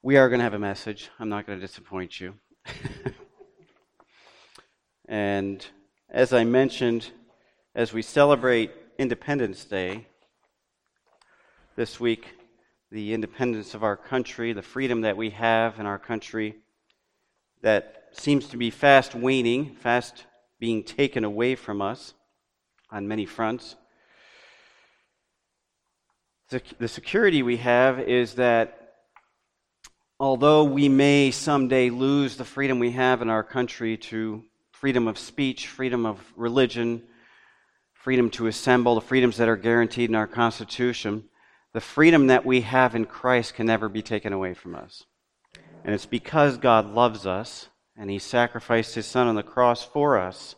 We are going to have a message. I'm not going to disappoint you. And as I mentioned, as we celebrate Independence Day this week, the independence of our country, the freedom that we have in our country that seems to be fast waning, fast being taken away from us on many fronts. The security we have is that although we may someday lose the freedom we have in our country to freedom of speech, freedom of religion, freedom to assemble, the freedoms that are guaranteed in our Constitution, the freedom that we have in Christ can never be taken away from us. And it's because God loves us and He sacrificed His Son on the cross for us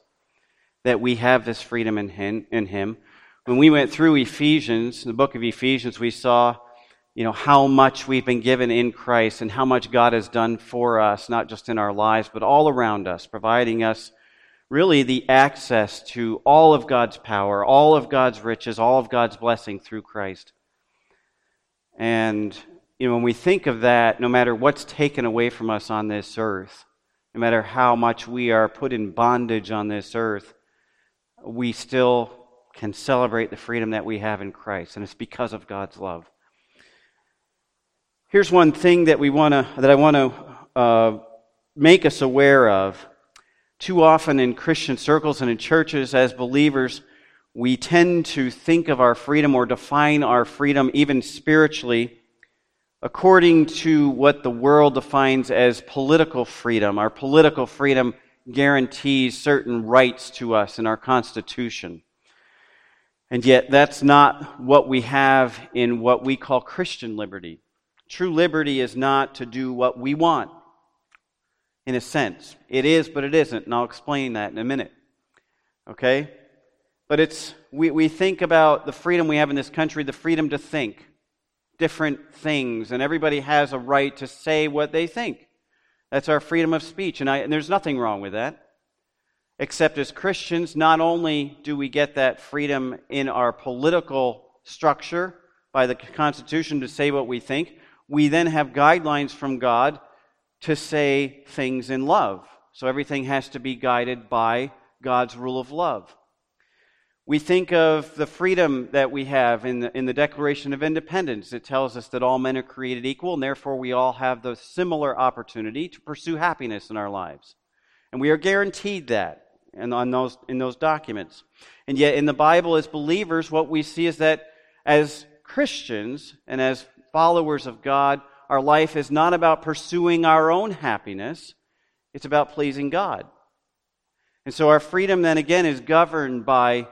that we have this freedom in Him. When we went through Ephesians, the book of Ephesians, we saw, how much we've been given in Christ and how much God has done for us, not just in our lives, but all around us, providing us really the access to all of God's power, all of God's riches, all of God's blessing through Christ. And when we think of that, no matter what's taken away from us on this earth, no matter how much we are put in bondage on this earth, we still can celebrate the freedom that we have in Christ, and it's because of God's love. Here's one thing that I want to make us aware of. Too often in Christian circles and in churches, as believers, we tend to think of our freedom or define our freedom, even spiritually, according to what the world defines as political freedom. Our political freedom guarantees certain rights to us in our Constitution. And yet, that's not what we have in what we call Christian liberty. True liberty is not to do what we want, in a sense. It is, but it isn't, and I'll explain that in a minute. Okay? But we think about the freedom we have in this country, the freedom to think different things, and everybody has a right to say what they think. That's our freedom of speech, and there's nothing wrong with that. Except as Christians, not only do we get that freedom in our political structure by the Constitution to say what we think, we then have guidelines from God to say things in love. So everything has to be guided by God's rule of love. We think of the freedom that we have in the Declaration of Independence. It tells us that all men are created equal, and therefore we all have the similar opportunity to pursue happiness in our lives. And we are guaranteed that in those documents. And yet in the Bible, as believers, what we see is that as Christians and as followers of God, our life is not about pursuing our own happiness. It's about pleasing God. And so our freedom then again is governed by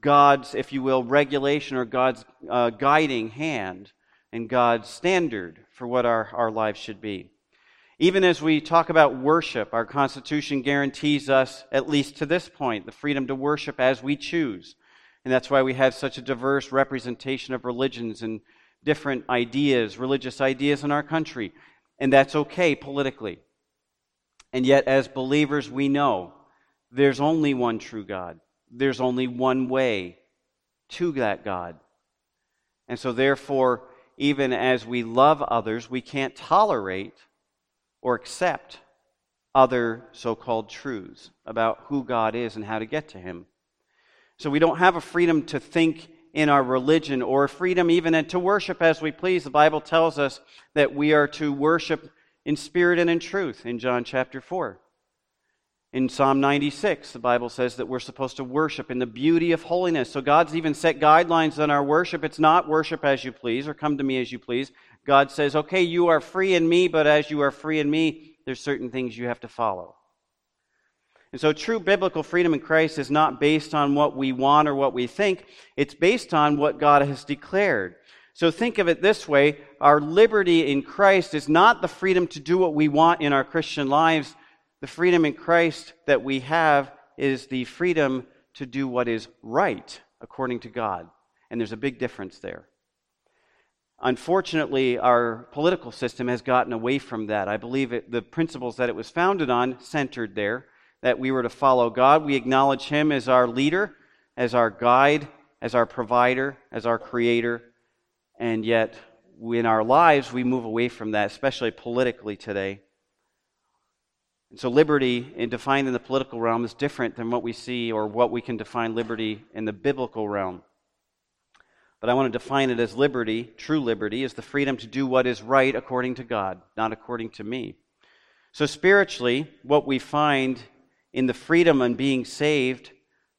God's, if you will, regulation or God's guiding hand and God's standard for what our lives should be. Even as we talk about worship, our Constitution guarantees us, at least to this point, the freedom to worship as we choose. And that's why we have such a diverse representation of religions and different ideas, religious ideas in our country. And that's okay politically. And yet, as believers, we know there's only one true God. There's only one way to that God. And so therefore, even as we love others, we can't tolerate or accept other so-called truths about who God is and how to get to Him. So we don't have a freedom to think in our religion or freedom even to worship as we please. The Bible tells us that we are to worship in spirit and in truth in John chapter 4. In Psalm 96, the Bible says that we're supposed to worship in the beauty of holiness. So God's even set guidelines on our worship. It's not worship as you please or come to me as you please. God says, okay, you are free in me, but as you are free in me, there's certain things you have to follow. And so true biblical freedom in Christ is not based on what we want or what we think. It's based on what God has declared. So think of it this way. Our liberty in Christ is not the freedom to do what we want in our Christian lives. The freedom in Christ that we have is the freedom to do what is right according to God. And there's a big difference there. Unfortunately, our political system has gotten away from that. I believe the principles that it was founded on centered there, that we were to follow God. We acknowledge Him as our leader, as our guide, as our provider, as our creator, and yet in our lives, we move away from that, especially politically today. And so liberty, in defined in the political realm, is different than what we see or what we can define liberty in the biblical realm. But I want to define it as liberty, true liberty, is the freedom to do what is right according to God, not according to me. So spiritually, what we find in the freedom and being saved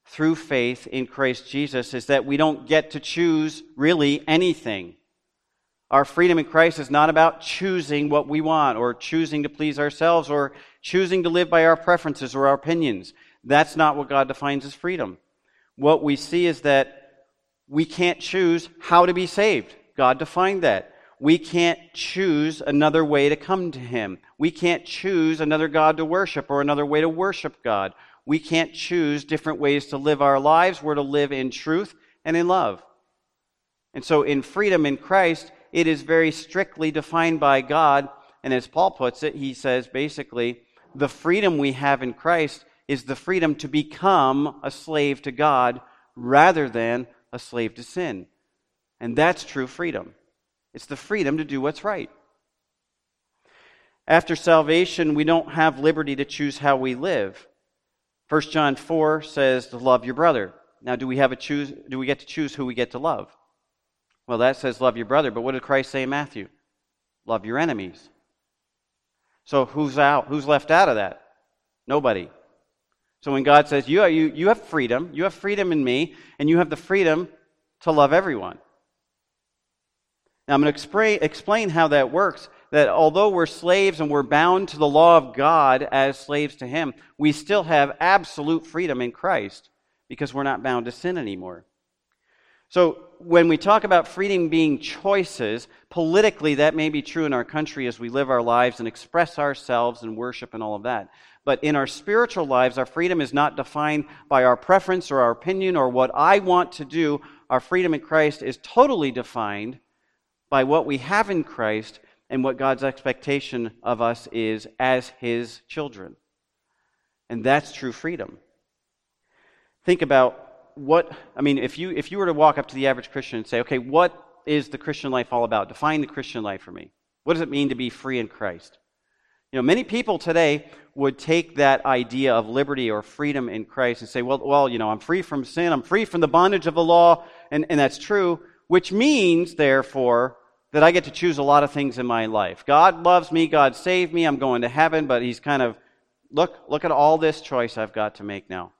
through faith in Christ Jesus is that we don't get to choose really anything. Our freedom in Christ is not about choosing what we want or choosing to please ourselves or choosing to live by our preferences or our opinions. That's not what God defines as freedom. What we see is that we can't choose how to be saved. God defined that. We can't choose another way to come to Him. We can't choose another God to worship or another way to worship God. We can't choose different ways to live our lives. We're to live in truth and in love. And so in freedom in Christ, it is very strictly defined by God. And as Paul puts it, he says basically, the freedom we have in Christ is the freedom to become a slave to God rather than a slave to sin. And that's true freedom. It's the freedom to do what's right. After salvation, we don't have liberty to choose how we live. 1 John 4 says to love your brother. Now, do we get to choose who we get to love? Well, that says love your brother, but what did Christ say in Matthew? Love your enemies. So who's out? Who's left out of that? Nobody. So when God says, you have freedom, you have freedom in me, and you have the freedom to love everyone. Now, I'm going to explain how that works, that although we're slaves and we're bound to the law of God as slaves to Him, we still have absolute freedom in Christ because we're not bound to sin anymore. So when we talk about freedom being choices, politically that may be true in our country as we live our lives and express ourselves and worship and all of that. But in our spiritual lives, our freedom is not defined by our preference or our opinion or what I want to do. Our freedom in Christ is totally defined by what we have in Christ and what God's expectation of us is as His children. And that's true freedom. Think about if you were to walk up to the average Christian and say, okay, what is the Christian life all about? Define the Christian life for me. What does it mean to be free in Christ? You know, many people today would take that idea of liberty or freedom in Christ and say, well, I'm free from sin, I'm free from the bondage of the law, and that's true, which means, therefore, that I get to choose a lot of things in my life. God loves me, God saved me, I'm going to heaven, but He's kind of, look at all this choice I've got to make now.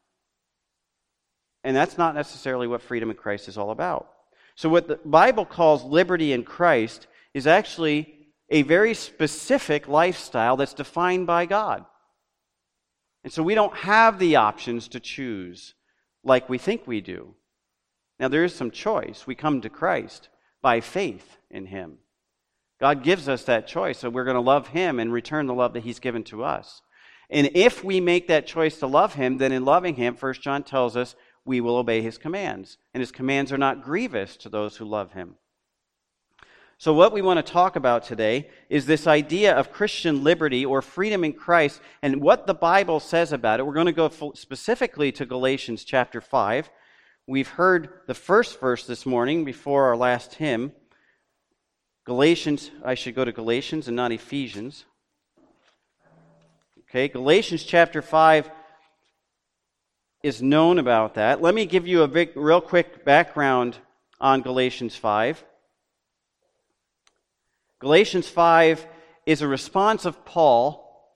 And that's not necessarily what freedom in Christ is all about. So what the Bible calls liberty in Christ is actually a very specific lifestyle that's defined by God. And so we don't have the options to choose like we think we do. Now there is some choice. We come to Christ by faith in Him. God gives us that choice, so we're going to love Him and return the love that He's given to us. And if we make that choice to love Him, then in loving Him, 1 John tells us, we will obey His commands, and His commands are not grievous to those who love Him. So what we want to talk about today is this idea of Christian liberty or freedom in Christ and what the Bible says about it. We're going to go specifically to Galatians chapter 5. We've heard the first verse this morning before our last hymn. I should go to Galatians and not Ephesians. Okay, Galatians chapter 5 is known about that. Let me give you a real quick background on Galatians 5. Galatians 5 is a response of Paul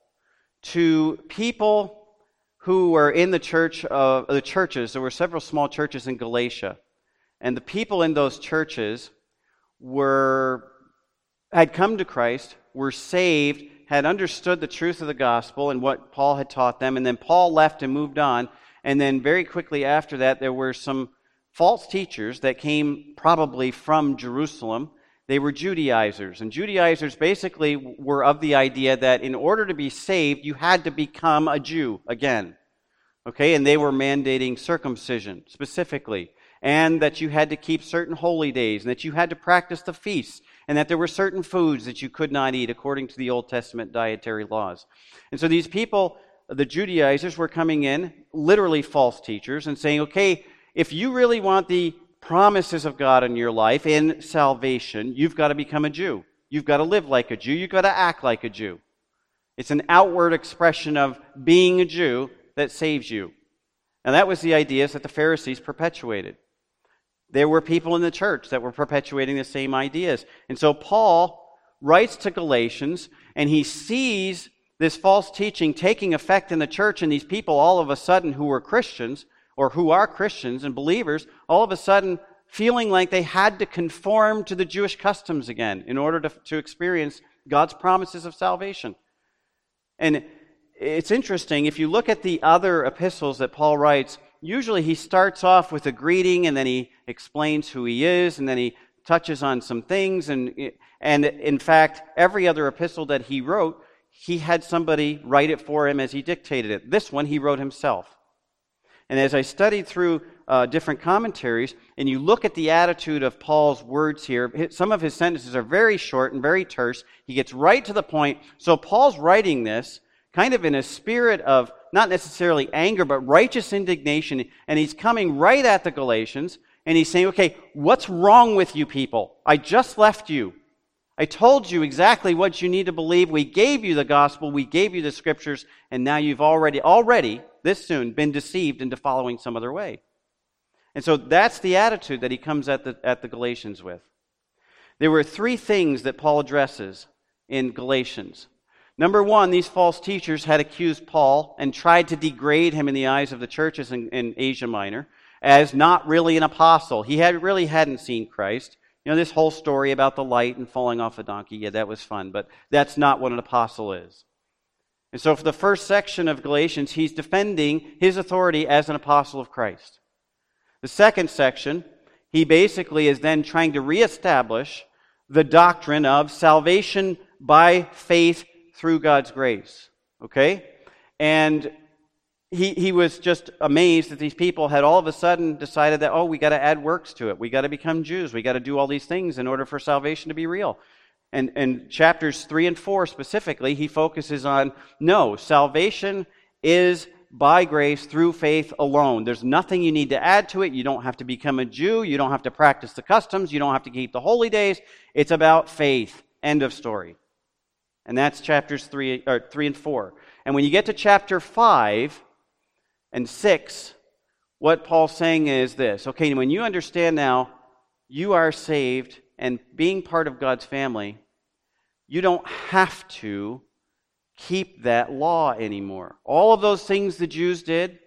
to people who were in the churches. There were several small churches in Galatia, and the people in those churches had come to Christ, were saved, had understood the truth of the gospel and what Paul had taught them, and then Paul left and moved on. And then very quickly after that, there were some false teachers that came probably from Jerusalem. They were Judaizers. And Judaizers basically were of the idea that in order to be saved, you had to become a Jew again. Okay, and they were mandating circumcision specifically. And that you had to keep certain holy days. And that you had to practice the feasts. And that there were certain foods that you could not eat according to the Old Testament dietary laws. And so these people, the Judaizers, were coming in, literally false teachers, and saying, okay, if you really want the promises of God in your life, in salvation, you've got to become a Jew. You've got to live like a Jew. You've got to act like a Jew. It's an outward expression of being a Jew that saves you. And that was the ideas that the Pharisees perpetuated. There were people in the church that were perpetuating the same ideas. And so Paul writes to Galatians, and he sees this false teaching taking effect in the church, and these people all of a sudden who were Christians, or who are Christians and believers, all of a sudden feeling like they had to conform to the Jewish customs again in order to experience God's promises of salvation. And it's interesting, if you look at the other epistles that Paul writes, usually he starts off with a greeting and then he explains who he is and then he touches on some things. And in fact, every other epistle that he wrote, he had somebody write it for him as he dictated it. This one he wrote himself. And as I studied through different commentaries, and you look at the attitude of Paul's words here, some of his sentences are very short and very terse. He gets right to the point. So Paul's writing this kind of in a spirit of not necessarily anger, but righteous indignation. And he's coming right at the Galatians, and he's saying, okay, what's wrong with you people? I just left you. I told you exactly what you need to believe. We gave you the gospel. We gave you the scriptures. And now you've already this soon, been deceived into following some other way. And so that's the attitude that he comes at the Galatians with. There were three things that Paul addresses in Galatians. Number one, these false teachers had accused Paul and tried to degrade him in the eyes of the churches in Asia Minor as not really an apostle. He hadn't seen Christ. You know, this whole story about the light and falling off a donkey, yeah, that was fun, but that's not what an apostle is. And so for the first section of Galatians, he's defending his authority as an apostle of Christ. The second section, he basically is then trying to reestablish the doctrine of salvation by faith through God's grace. Okay? And he was just amazed that these people had all of a sudden decided that, we got to add works to it. We got to become Jews. We got to do all these things in order for salvation to be real. And chapters 3 and 4 specifically, he focuses on, no, salvation is by grace through faith alone. There's nothing you need to add to it. You don't have to become a Jew. You don't have to practice the customs. You don't have to keep the holy days. It's about faith. End of story. And that's chapters 3 and 4. And when you get to chapter 5... and 6, what Paul's saying is this. Okay, when you understand now you are saved and being part of God's family, you don't have to keep that law anymore. All of those things the Jews did,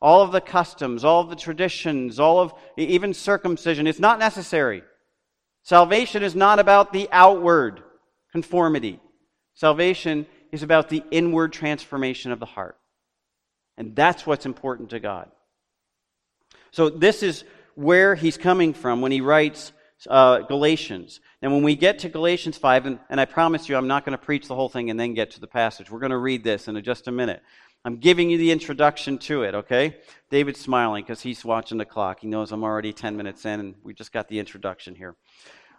all of the customs, all of the traditions, all of even circumcision, it's not necessary. Salvation is not about the outward conformity. Salvation is about the inward transformation of the heart. And that's what's important to God. So this is where he's coming from when he writes Galatians. And when we get to Galatians 5, and I promise you I'm not going to preach the whole thing and then get to the passage. We're going to read this in just a minute. I'm giving you the introduction to it, okay? David's smiling because he's watching the clock. He knows I'm already 10 minutes in, and we just got the introduction here.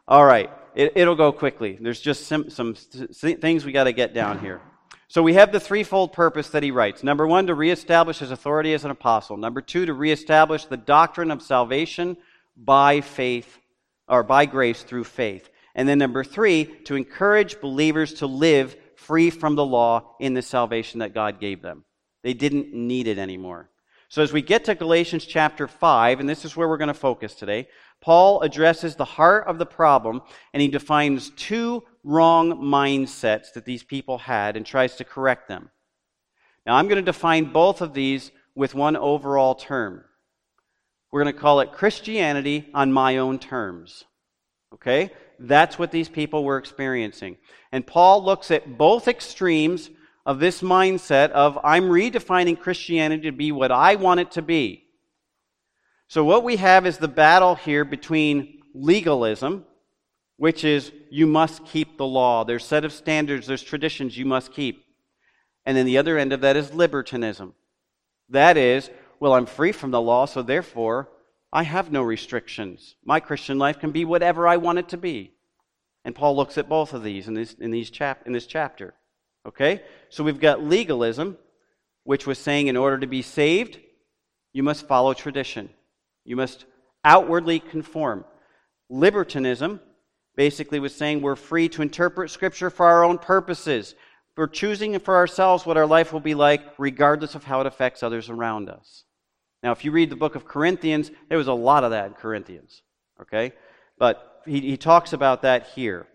All right, it'll go quickly. There's just some things we got to get down here. So we have the threefold purpose that he writes. Number one, to reestablish his authority as an apostle. Number two, to reestablish the doctrine of salvation by faith, or by grace through faith. And then number three, to encourage believers to live free from the law in the salvation that God gave them. They didn't need it anymore. So as we get to Galatians chapter 5, and this is where we're going to focus today, Paul addresses the heart of the problem, and he defines two wrong mindsets that these people had and tries to correct them. Now, I'm going to define both of these with one overall term. We're going to call it Christianity on my own terms. Okay? That's what these people were experiencing. And Paul looks at both extremes of this mindset of I'm redefining Christianity to be what I want it to be. So what we have is the battle here between legalism, which is you must keep the law. There's a set of standards, there's traditions you must keep. And then the other end of that is libertinism. That is, well, I'm free from the law, so therefore I have no restrictions. My Christian life can be whatever I want it to be. And Paul looks at both of these in this chapter. Okay? So we've got legalism, which was saying in order to be saved, you must follow tradition. You must outwardly conform. Libertinism basically was saying we're free to interpret Scripture for our own purposes. We're choosing for ourselves what our life will be like, regardless of how it affects others around us. Now, if you read the book of Corinthians, there was a lot of that in Corinthians, okay? But he talks about that here.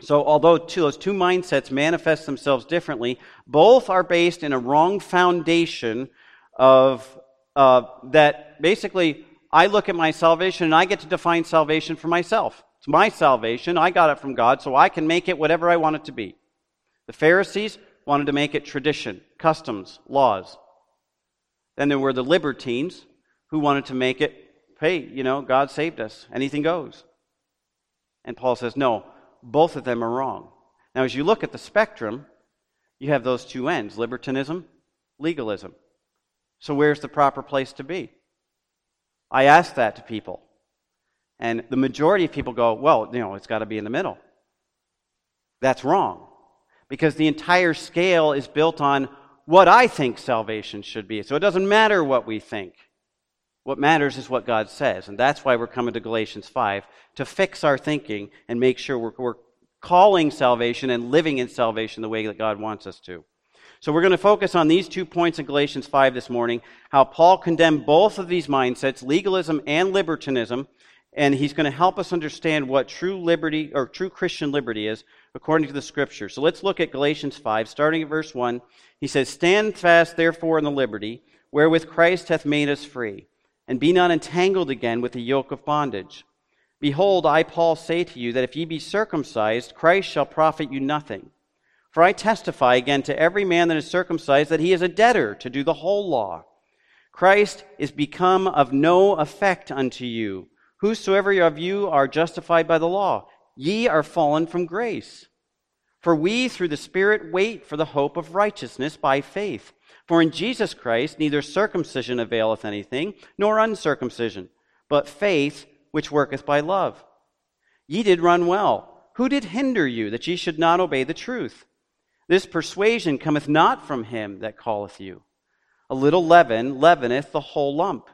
So although those two mindsets manifest themselves differently, both are based in a wrong foundation of that basically I look at my salvation and I get to define salvation for myself. It's my salvation. I got it from God, so I can make it whatever I want it to be. The Pharisees wanted to make it tradition, customs, laws. Then there were the libertines who wanted to make it, hey, you know, God saved us. Anything goes. And Paul says, no, both of them are wrong. Now, as you look at the spectrum, you have those two ends, libertinism, legalism. So where's the proper place to be? I ask that to people. And the majority of people go, well, you know, it's got to be in the middle. That's wrong. Because the entire scale is built on what I think salvation should be. So it doesn't matter what we think. What matters is what God says. And that's why we're coming to Galatians 5, to fix our thinking and make sure we're calling salvation and living in salvation the way that God wants us to. So we're going to focus on these 2 points in Galatians 5 this morning, how Paul condemned both of these mindsets, legalism and libertinism, and he's going to help us understand what true liberty or true Christian liberty is according to the Scripture. So let's look at Galatians 5, starting at verse 1. He says, "Stand fast, therefore, in the liberty wherewith Christ hath made us free, and be not entangled again with the yoke of bondage. Behold, I, Paul, say to you that if ye be circumcised, Christ shall profit you nothing. For I testify again to every man that is circumcised that he is a debtor to do the whole law. Christ is become of no effect unto you. Whosoever of you are justified by the law, ye are fallen from grace. For we through the Spirit wait for the hope of righteousness by faith. For in Jesus Christ neither circumcision availeth anything, nor uncircumcision, but faith which worketh by love. Ye did run well. Who did hinder you that ye should not obey the truth? This persuasion cometh not from him that calleth you. A little leaven leaveneth the whole lump.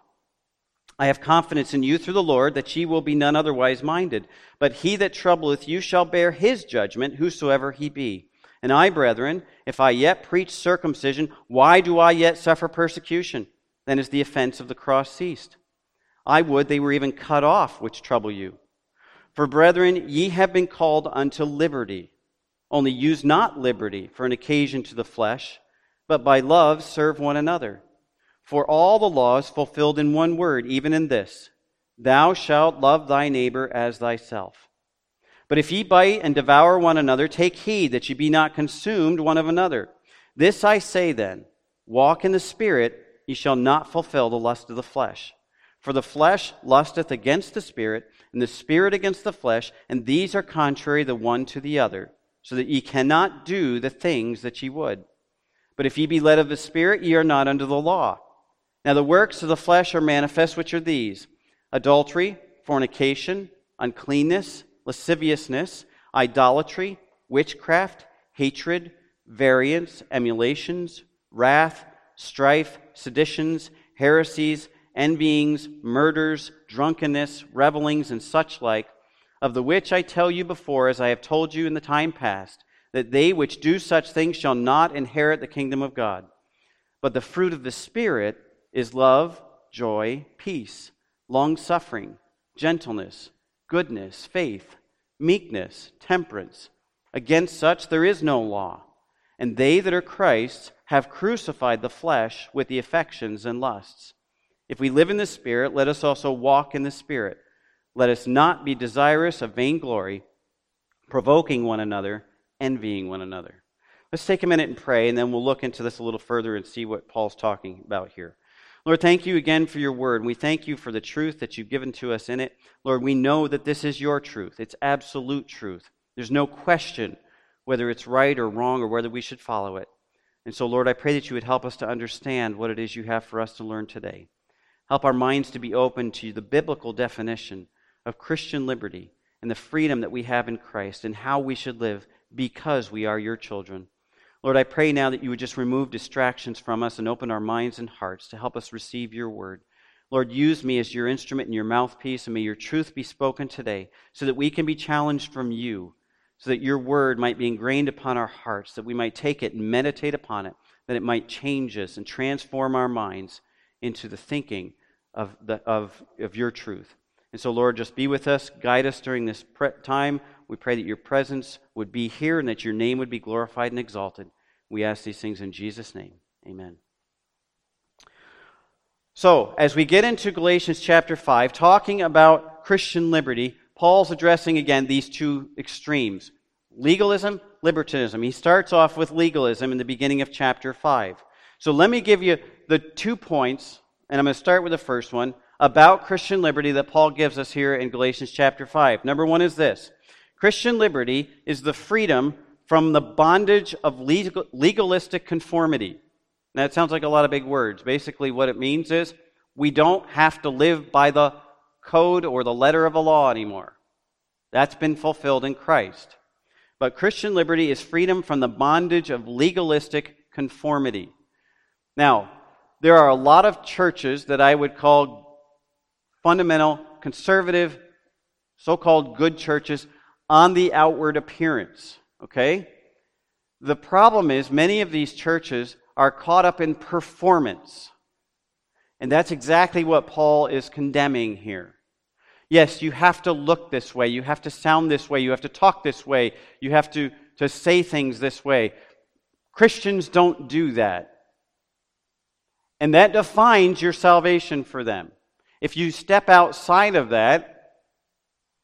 I have confidence in you through the Lord that ye will be none otherwise minded. But he that troubleth you shall bear his judgment, whosoever he be. And I, brethren, if I yet preach circumcision, why do I yet suffer persecution? Then is the offense of the cross ceased. I would they were even cut off which trouble you. For, brethren, ye have been called unto liberty. Only use not liberty for an occasion to the flesh, but by love serve one another. For all the law is fulfilled in one word, even in this, Thou shalt love thy neighbor as thyself. But if ye bite and devour one another, take heed that ye be not consumed one of another. This I say then, walk in the Spirit, ye shall not fulfill the lust of the flesh. For the flesh lusteth against the Spirit, and the Spirit against the flesh, and these are contrary the one to the other, so that ye cannot do the things that ye would. But if ye be led of the Spirit, ye are not under the law. Now the works of the flesh are manifest, which are these: adultery, fornication, uncleanness, lasciviousness, idolatry, witchcraft, hatred, variance, emulations, wrath, strife, seditions, heresies, envyings, murders, drunkenness, revellings, and such like, of the which I tell you before, as I have told you in the time past, that they which do such things shall not inherit the kingdom of God. But the fruit of the Spirit is love, joy, peace, long-suffering, gentleness, goodness, faith, meekness, temperance. Against such there is no law. And they that are Christ's have crucified the flesh with the affections and lusts. If we live in the Spirit, let us also walk in the Spirit. Let us not be desirous of vainglory, provoking one another, envying one another." Let's take a minute and pray, and then we'll look into this a little further and see what Paul's talking about here. Lord, thank you again for your word. We thank you for the truth that you've given to us in it. Lord, we know that this is your truth. It's absolute truth. There's no question whether it's right or wrong or whether we should follow it. And so, Lord, I pray that you would help us to understand what it is you have for us to learn today. Help our minds to be open to the biblical definition of Christian liberty and the freedom that we have in Christ and how we should live because we are your children. Lord, I pray now that you would just remove distractions from us and open our minds and hearts to help us receive your word. Lord, use me as your instrument and your mouthpiece, and may your truth be spoken today so that we can be challenged from you, so that your word might be ingrained upon our hearts, that we might take it and meditate upon it, that it might change us and transform our minds into the thinking of your truth. And so, Lord, just be with us, guide us during this time. We pray that your presence would be here and that your name would be glorified and exalted. We ask these things in Jesus' name. Amen. So, as we get into Galatians chapter 5, talking about Christian liberty, Paul's addressing again these two extremes, legalism, libertinism. He starts off with legalism in the beginning of chapter 5. So let me give you the 2 points, and I'm going to start with the first one, about Christian liberty that Paul gives us here in Galatians chapter 5. Number one is this: Christian liberty is the freedom from the bondage of legalistic conformity. Now, it sounds like a lot of big words. Basically, what it means is we don't have to live by the code or the letter of the law anymore. That's been fulfilled in Christ. But Christian liberty is freedom from the bondage of legalistic conformity. Now, there are a lot of churches that I would call fundamental, conservative, so-called good churches on the outward appearance, okay? The problem is many of these churches are caught up in performance. And that's exactly what Paul is condemning here. Yes, you have to look this way, you have to sound this way, you have to talk this way, you have to say things this way. Christians don't do that. And that defines your salvation for them. If you step outside of that,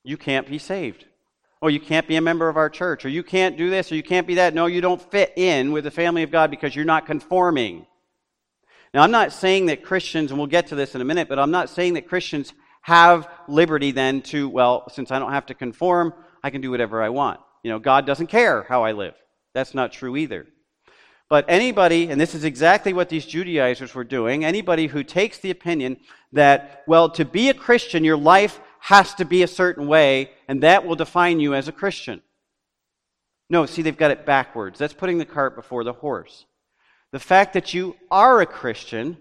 you can't be saved. Or you can't be a member of our church, or you can't do this, or you can't be that. No, you don't fit in with the family of God because you're not conforming. Now, I'm not saying that Christians, and we'll get to this in a minute, but I'm not saying that Christians have liberty then to, well, since I don't have to conform, I can do whatever I want. You know, God doesn't care how I live. That's not true either. But anybody, and this is exactly what these Judaizers were doing, anybody who takes the opinion that, well, to be a Christian, your life has to be a certain way, and that will define you as a Christian. No, see, they've got it backwards. That's putting the cart before the horse. The fact that you are a Christian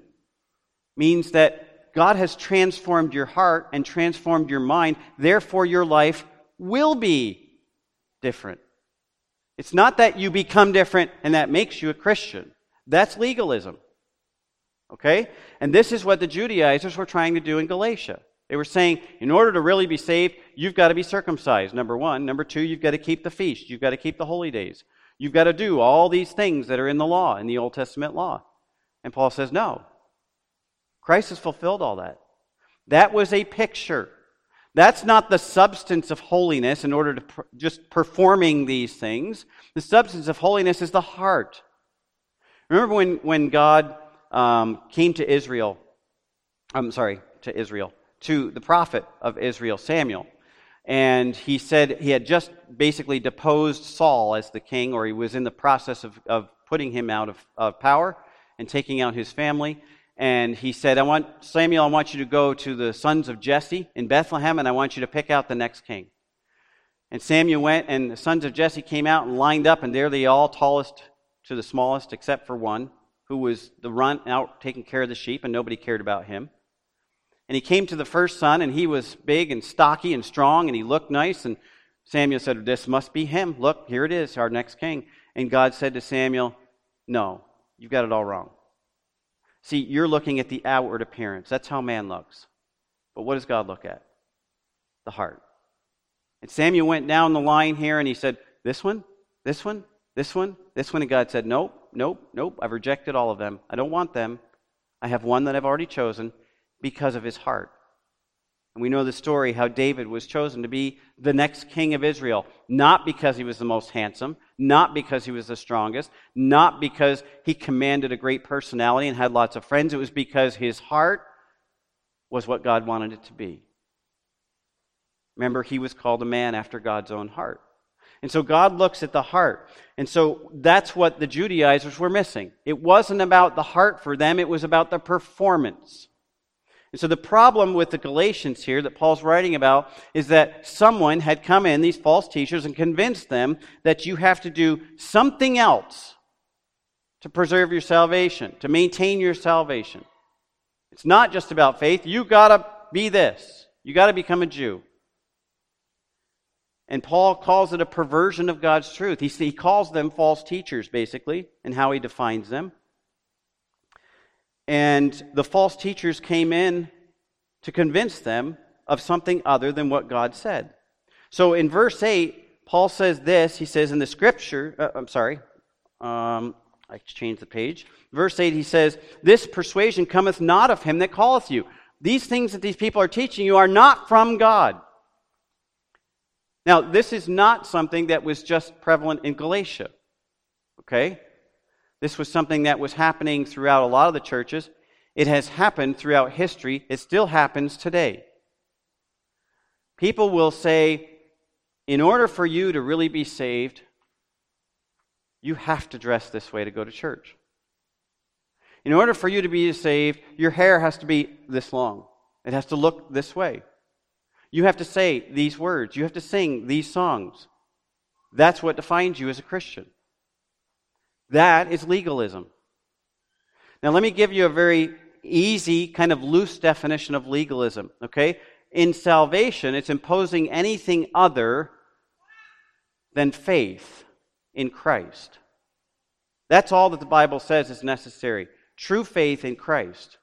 means that God has transformed your heart and transformed your mind, therefore your life will be different. It's not that you become different and that makes you a Christian. That's legalism. Okay? And this is what the Judaizers were trying to do in Galatia. They were saying, in order to really be saved, you've got to be circumcised, number one. Number two, you've got to keep the feast. You've got to keep the holy days. You've got to do all these things that are in the law, in the Old Testament law. And Paul says, no. Christ has fulfilled all that. That was a picture. That's not the substance of holiness in order to just performing these things. The substance of holiness is the heart. Remember when God came to Israel, to the prophet of Israel, Samuel. And he said he had just basically deposed Saul as the king, or he was in the process of putting him out of power and taking out his family. And he said, I want you to go to the sons of Jesse in Bethlehem, and I want you to pick out the next king. And Samuel went, and the sons of Jesse came out and lined up, and they're the all tallest to the smallest, except for one, who was the runt out taking care of the sheep, and nobody cared about him. And he came to the first son, and he was big and stocky and strong, and he looked nice. And Samuel said, this must be him. Look, here it is, our next king. And God said to Samuel, no, you've got it all wrong. See, you're looking at the outward appearance. That's how man looks. But what does God look at? The heart. And Samuel went down the line here, and he said, this one, this one, this one, this one. And God said, nope. I've rejected all of them. I don't want them. I have one that I've already chosen, because of his heart. And we know the story how David was chosen to be the next king of Israel, not because he was the most handsome, not because he was the strongest, not because he commanded a great personality and had lots of friends. It was because his heart was what God wanted it to be. Remember, he was called a man after God's own heart. And so God looks at the heart. And so that's what the Judaizers were missing. It wasn't about the heart for them, it was about the performance. And so the problem with the Galatians here that Paul's writing about is that someone had come in, these false teachers, and convinced them that you have to do something else to preserve your salvation, to maintain your salvation. It's not just about faith. You got to be this. You got to become a Jew. And Paul calls it a perversion of God's truth. He calls them false teachers, basically, and how he defines them. And the false teachers came in to convince them of something other than what God said. So in verse 8, Paul says this. He says in the scripture, I changed the page. Verse 8, he says, "This persuasion cometh not of him that calleth you." These things that these people are teaching you are not from God. Now, this is not something that was just prevalent in Galatia, okay? This was something that was happening throughout a lot of the churches. It has happened throughout history. It still happens today. People will say, in order for you to really be saved, you have to dress this way to go to church. In order for you to be saved, your hair has to be this long. It has to look this way. You have to say these words. You have to sing these songs. That's what defines you as a Christian. That is legalism. Now, let me give you a very easy, kind of loose definition of legalism, okay? In salvation, it's imposing anything other than faith in Christ. That's all that the Bible says is necessary. True faith in Christ.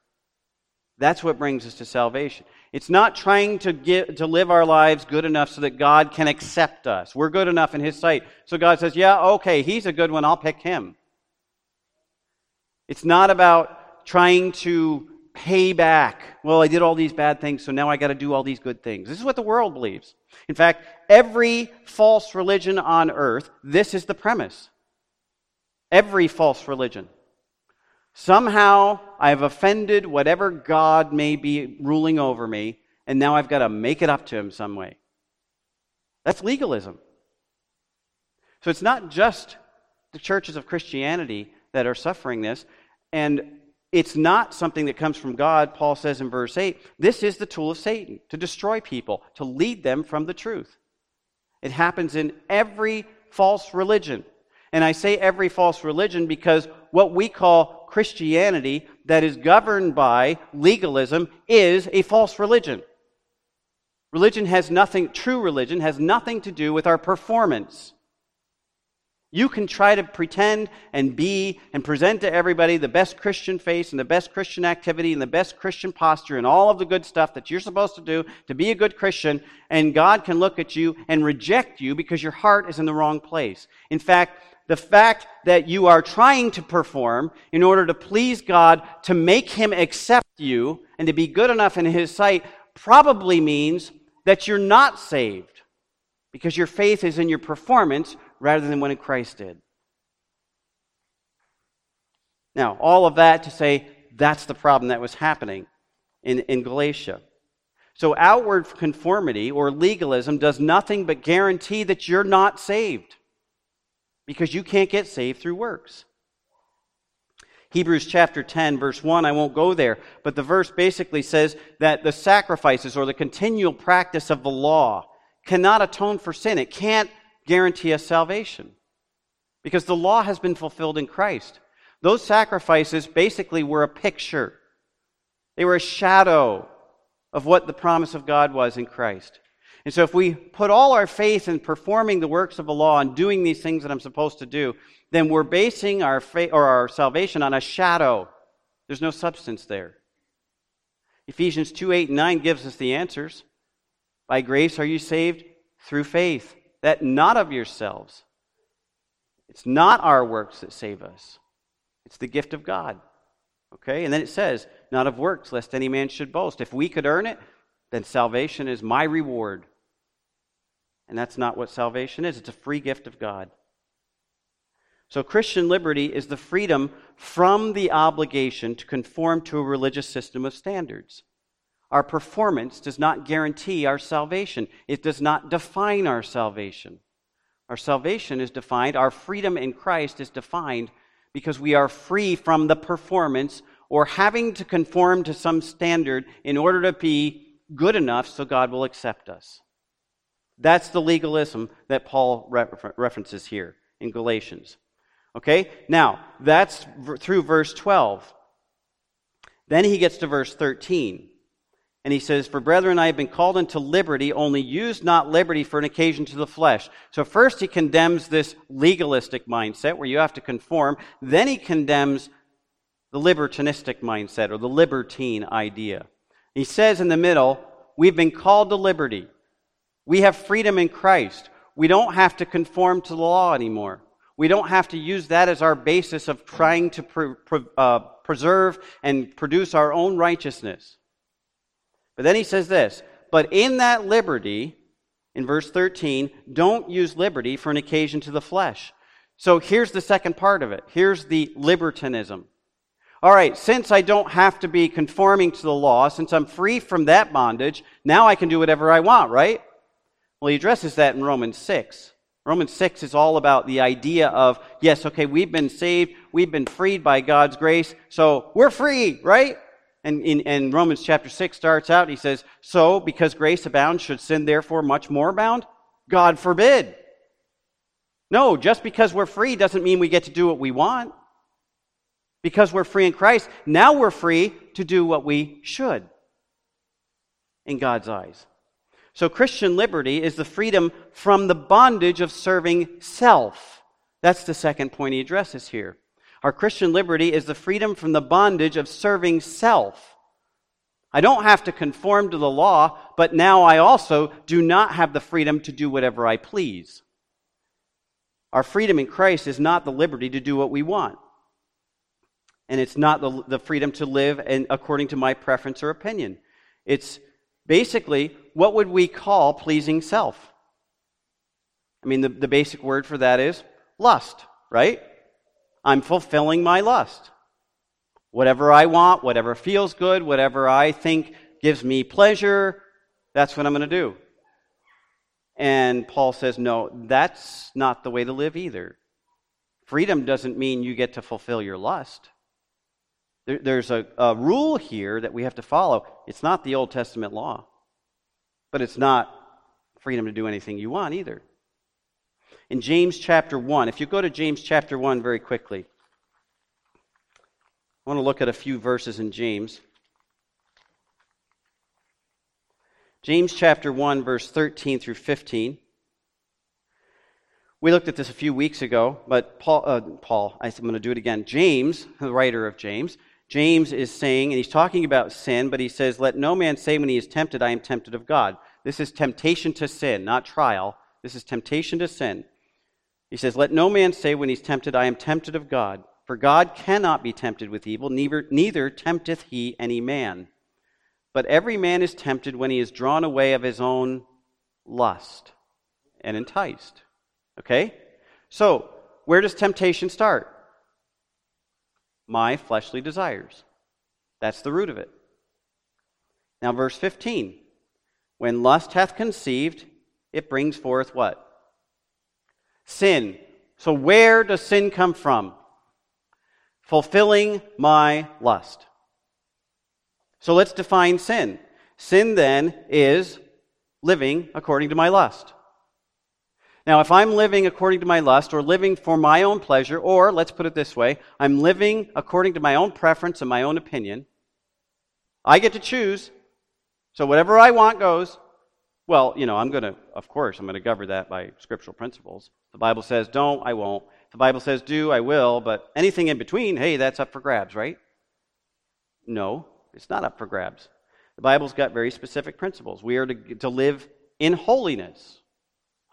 That's what brings us to salvation. It's not trying to live our lives good enough so that God can accept us. We're good enough in His sight. So God says, yeah, okay, he's a good one, I'll pick him. It's not about trying to pay back. Well, I did all these bad things, so now I got to do all these good things. This is what the world believes. In fact, every false religion on earth, this is the premise. Every false religion. Somehow I've offended whatever God may be ruling over me, and now I've got to make it up to him some way. That's legalism. So it's not just the churches of Christianity that are suffering this, and it's not something that comes from God. Paul says in verse 8, this is the tool of Satan, to destroy people, to lead them from the truth. It happens in every false religion. And I say every false religion because what we call Christianity that is governed by legalism is a false religion. True religion has nothing to do with our performance. You can try to pretend and be and present to everybody the best Christian face and the best Christian activity and the best Christian posture and all of the good stuff that you're supposed to do to be a good Christian, and God can look at you and reject you because your heart is in the wrong place. In fact, the fact that you are trying to perform in order to please God, to make Him accept you and to be good enough in His sight, probably means that you're not saved because your faith is in your performance rather than when Christ did. Now, all of that to say that's the problem that was happening in Galatia. So outward conformity or legalism does nothing but guarantee that you're not saved because you can't get saved through works. Hebrews chapter 10, verse 1, I won't go there, but the verse basically says that the sacrifices or the continual practice of the law cannot atone for sin. It can't guarantee us salvation because the law has been fulfilled in Christ. Those sacrifices basically were a picture. They were a shadow of what the promise of God was in Christ. And so if we put all our faith in performing the works of the law and doing these things that I'm supposed to do, then we're basing our faith or our salvation on a shadow. There's no substance there. Ephesians 2:8-9 gives us the answers. By grace are you saved through faith, that not of yourselves. It's not our works that save us. It's the gift of God. Okay? And then it says, not of works, lest any man should boast. If we could earn it, then salvation is my reward. And that's not what salvation is. It's a free gift of God. So Christian liberty is the freedom from the obligation to conform to a religious system of standards. Our performance does not guarantee our salvation. It does not define our salvation. Our salvation is defined, our freedom in Christ is defined because we are free from the performance or having to conform to some standard in order to be good enough so God will accept us. That's the legalism that Paul references here in Galatians. Okay? Now, that's through verse 12. Then he gets to verse 13, and he says, "For brethren, I have been called into liberty, only use not liberty for an occasion to the flesh." So first he condemns this legalistic mindset where you have to conform. Then he condemns the libertinistic mindset, or the libertine idea. He says in the middle, we've been called to liberty. We have freedom in Christ. We don't have to conform to the law anymore. We don't have to use that as our basis of trying to preserve and produce our own righteousness. But then he says this, but in that liberty, in verse 13, don't use liberty for an occasion to the flesh. So here's the second part of it. Here's the libertinism. All right, since I don't have to be conforming to the law, since I'm free from that bondage, now I can do whatever I want, right? Well, he addresses that in Romans 6. Romans 6 is all about the idea of, yes, okay, we've been saved, we've been freed by God's grace, so we're free, right? And in Romans chapter 6 starts out, he says, so because grace abounds, should sin therefore much more abound? God forbid. No, just because we're free doesn't mean we get to do what we want. Because we're free in Christ, now we're free to do what we should in God's eyes. So Christian liberty is the freedom from the bondage of serving self. That's the second point he addresses here. Our Christian liberty is the freedom from the bondage of serving self. I don't have to conform to the law, but now I also do not have the freedom to do whatever I please. Our freedom in Christ is not the liberty to do what we want. And it's not the freedom to live and according to my preference or opinion. It's basically, what would we call pleasing self? I mean, the basic word for that is lust, right? I'm fulfilling my lust. Whatever I want, whatever feels good, whatever I think gives me pleasure, that's what I'm going to do. And Paul says, no, that's not the way to live either. Freedom doesn't mean you get to fulfill your lust. There's a rule here that we have to follow. It's not the Old Testament law, but it's not freedom to do anything you want either. In James chapter 1, if you go to James chapter 1 very quickly, I want to look at a few verses in James. James chapter 1, verse 13 through 15. We looked at this a few weeks ago, but I'm going to do it again. James, the writer of James is saying, and he's talking about sin, but he says, let no man say when he is tempted, I am tempted of God. This is temptation to sin, not trial. This is temptation to sin. He says, let no man say when he's tempted, I am tempted of God. For God cannot be tempted with evil, neither tempteth he any man. But every man is tempted when he is drawn away of his own lust and enticed. Okay? So, where does temptation start? My fleshly desires. That's the root of it. Now verse 15. When lust hath conceived, it brings forth what? Sin. So where does sin come from? Fulfilling my lust. So let's define sin. Sin then is living according to my lust. Now, if I'm living according to my lust, or living for my own pleasure, or, let's put it this way, I'm living according to my own preference and my own opinion, I get to choose, so whatever I want goes. Well, I'm going to cover that by scriptural principles. The Bible says don't, I won't. The Bible says do, I will, but anything in between, hey, that's up for grabs, right? No, it's not up for grabs. The Bible's got very specific principles. We are to live in holiness.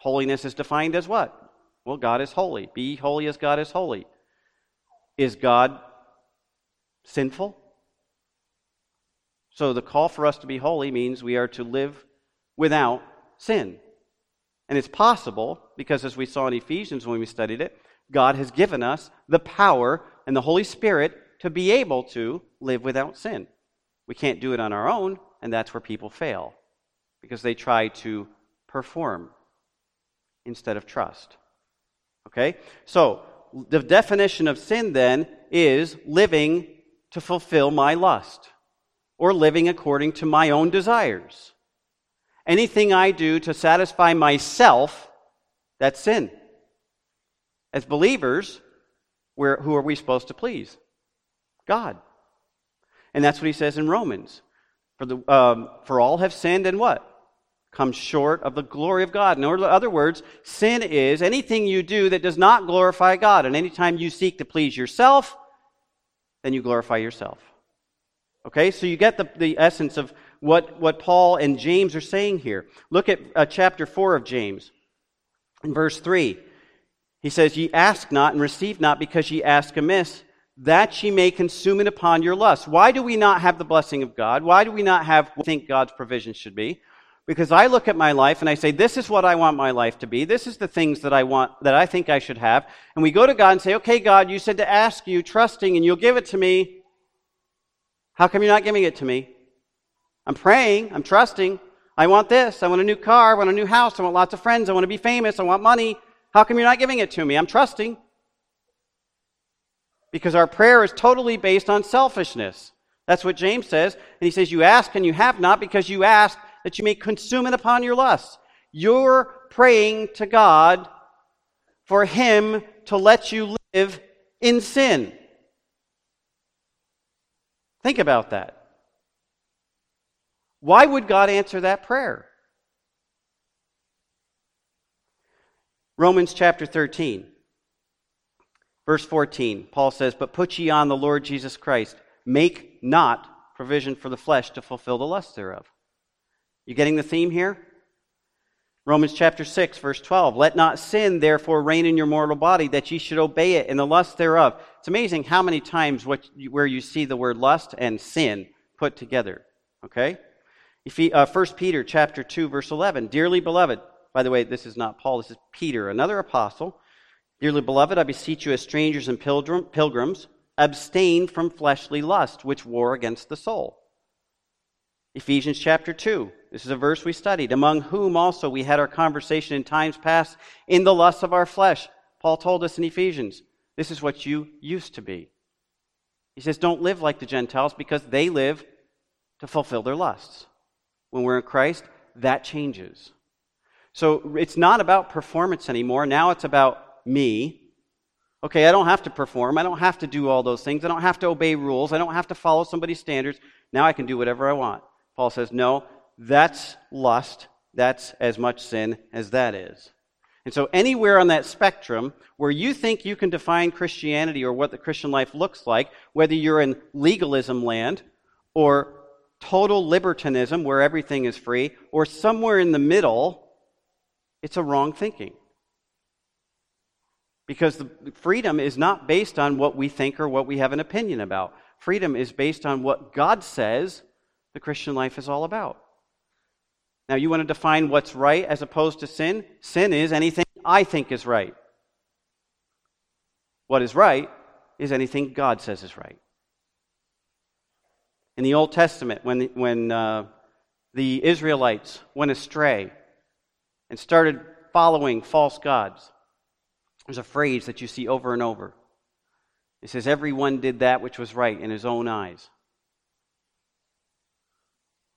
Holiness is defined as what? Well, God is holy. Be holy as God is holy. Is God sinful? So the call for us to be holy means we are to live without sin. And it's possible because, as we saw in Ephesians when we studied it, God has given us the power and the Holy Spirit to be able to live without sin. We can't do it on our own, and that's where people fail because they try to perform instead of trust. Okay? So, the definition of sin then is living to fulfill my lust or living according to my own desires. Anything I do to satisfy myself, that's sin. As believers, who are we supposed to please? God. And that's what he says in Romans. For all have sinned and what? Come short of the glory of God. In other words, sin is anything you do that does not glorify God. And anytime you seek to please yourself, then you glorify yourself. Okay, so you get the essence of what Paul and James are saying here. Look at chapter 4 of James. In verse 3, he says, "Ye ask not and receive not because ye ask amiss, that ye may consume it upon your lust." Why do we not have the blessing of God? Why do we not have what we think God's provision should be? Because I look at my life and I say, this is what I want my life to be. This is the things that I want, that I think I should have. And we go to God and say, okay, God, you said to ask you, trusting, and you'll give it to me. How come you're not giving it to me? I'm praying. I'm trusting. I want this. I want a new car. I want a new house. I want lots of friends. I want to be famous. I want money. How come you're not giving it to me? I'm trusting. Because our prayer is totally based on selfishness. That's what James says. And he says, you ask and you have not because you ask that you may consume it upon your lusts. You're praying to God for Him to let you live in sin. Think about that. Why would God answer that prayer? Romans chapter 13, verse 14, Paul says, "But put ye on the Lord Jesus Christ, make not provision for the flesh to fulfill the lust thereof." You getting the theme here? Romans chapter 6, verse 12. "Let not sin, therefore, reign in your mortal body, that ye should obey it in the lust thereof." It's amazing how many times where you see the word lust and sin put together. Okay? 1 Peter chapter 2, verse 11. "Dearly beloved," by the way, this is not Paul, this is Peter, another apostle. "Dearly beloved, I beseech you as strangers and pilgrims, abstain from fleshly lust, which war against the soul." Ephesians chapter 2, this is a verse we studied, "Among whom also we had our conversation in times past in the lusts of our flesh." Paul told us in Ephesians, this is what you used to be. He says, don't live like the Gentiles because they live to fulfill their lusts. When we're in Christ, that changes. So it's not about performance anymore. Now it's about me. Okay, I don't have to perform. I don't have to do all those things. I don't have to obey rules. I don't have to follow somebody's standards. Now I can do whatever I want. Paul says, no, that's lust. That's as much sin as that is. And so anywhere on that spectrum where you think you can define Christianity or what the Christian life looks like, whether you're in legalism land or total libertinism where everything is free, or somewhere in the middle, it's a wrong thinking. Because the freedom is not based on what we think or what we have an opinion about. Freedom is based on what God says the Christian life is all about. Now, you want to define what's right as opposed to sin? Sin is anything I think is right. What is right is anything God says is right. In the Old Testament, when the Israelites went astray and started following false gods, there's a phrase that you see over and over. It says, "Everyone did that which was right in his own eyes."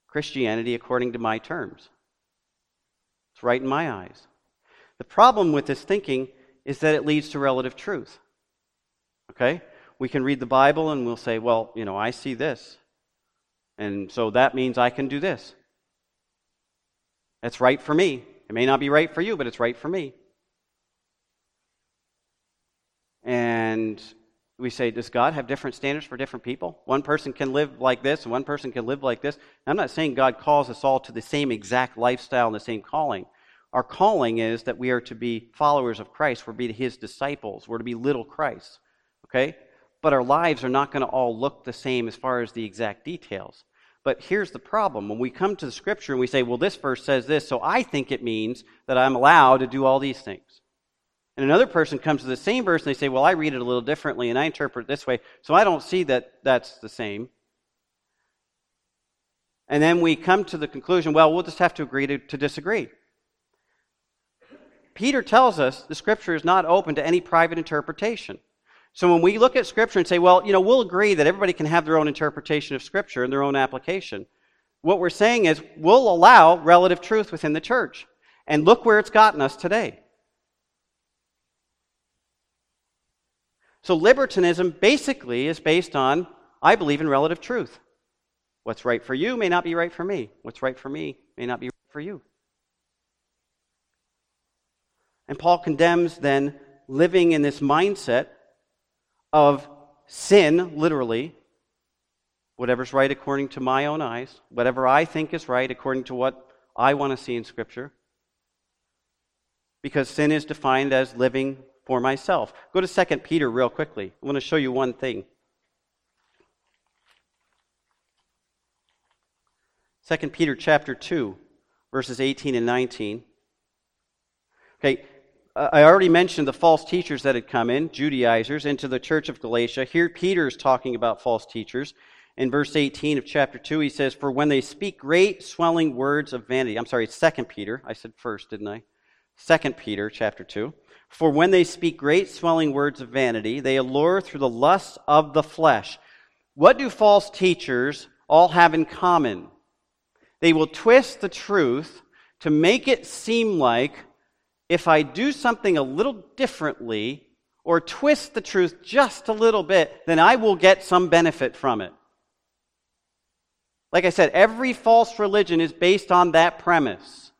Christianity according to my terms. It's right in my eyes. The problem with this thinking is that it leads to relative truth. Okay? We can read the Bible and we'll say, well, you know, I see this. And so that means I can do this. That's right for me. It may not be right for you, but it's right for me. And we say, does God have different standards for different people? One person can live like this, and one person can live like this. Now, I'm not saying God calls us all to the same exact lifestyle and the same calling. Our calling is that we are to be followers of Christ. We're to be His disciples. We're to be little Christ, okay? But our lives are not going to all look the same as far as the exact details. But here's the problem. When we come to the Scripture and we say, well, this verse says this, so I think it means that I'm allowed to do all these things. And another person comes to the same verse and they say, well, I read it a little differently and I interpret it this way, so I don't see that that's the same. And then we come to the conclusion, well, we'll just have to agree to disagree. Peter tells us the Scripture is not open to any private interpretation. So when we look at Scripture and say, well, you know, we'll agree that everybody can have their own interpretation of Scripture and their own application, what we're saying is we'll allow relative truth within the church. And look where it's gotten us today. So libertinism basically is based on, I believe in relative truth. What's right for you may not be right for me. What's right for me may not be right for you. And Paul condemns then living in this mindset of sin, literally, whatever's right according to my own eyes, whatever I think is right according to what I want to see in Scripture, because sin is defined as living for myself. Go to 2 Peter real quickly. I want to show you one thing. 2 Peter chapter 2, verses 18 and 19. Okay, I already mentioned the false teachers that had come in, Judaizers, into the church of Galatia. Here Peter's talking about false teachers. In verse 18 of chapter 2, he says, for when they speak great swelling words of vanity. I'm sorry, 2 Peter. I said first, didn't I? 2 Peter chapter 2. For when they speak great swelling words of vanity, they allure through the lusts of the flesh. What do false teachers all have in common? They will twist the truth to make it seem like if I do something a little differently or twist the truth just a little bit, then I will get some benefit from it. Like I said, every false religion is based on that premise.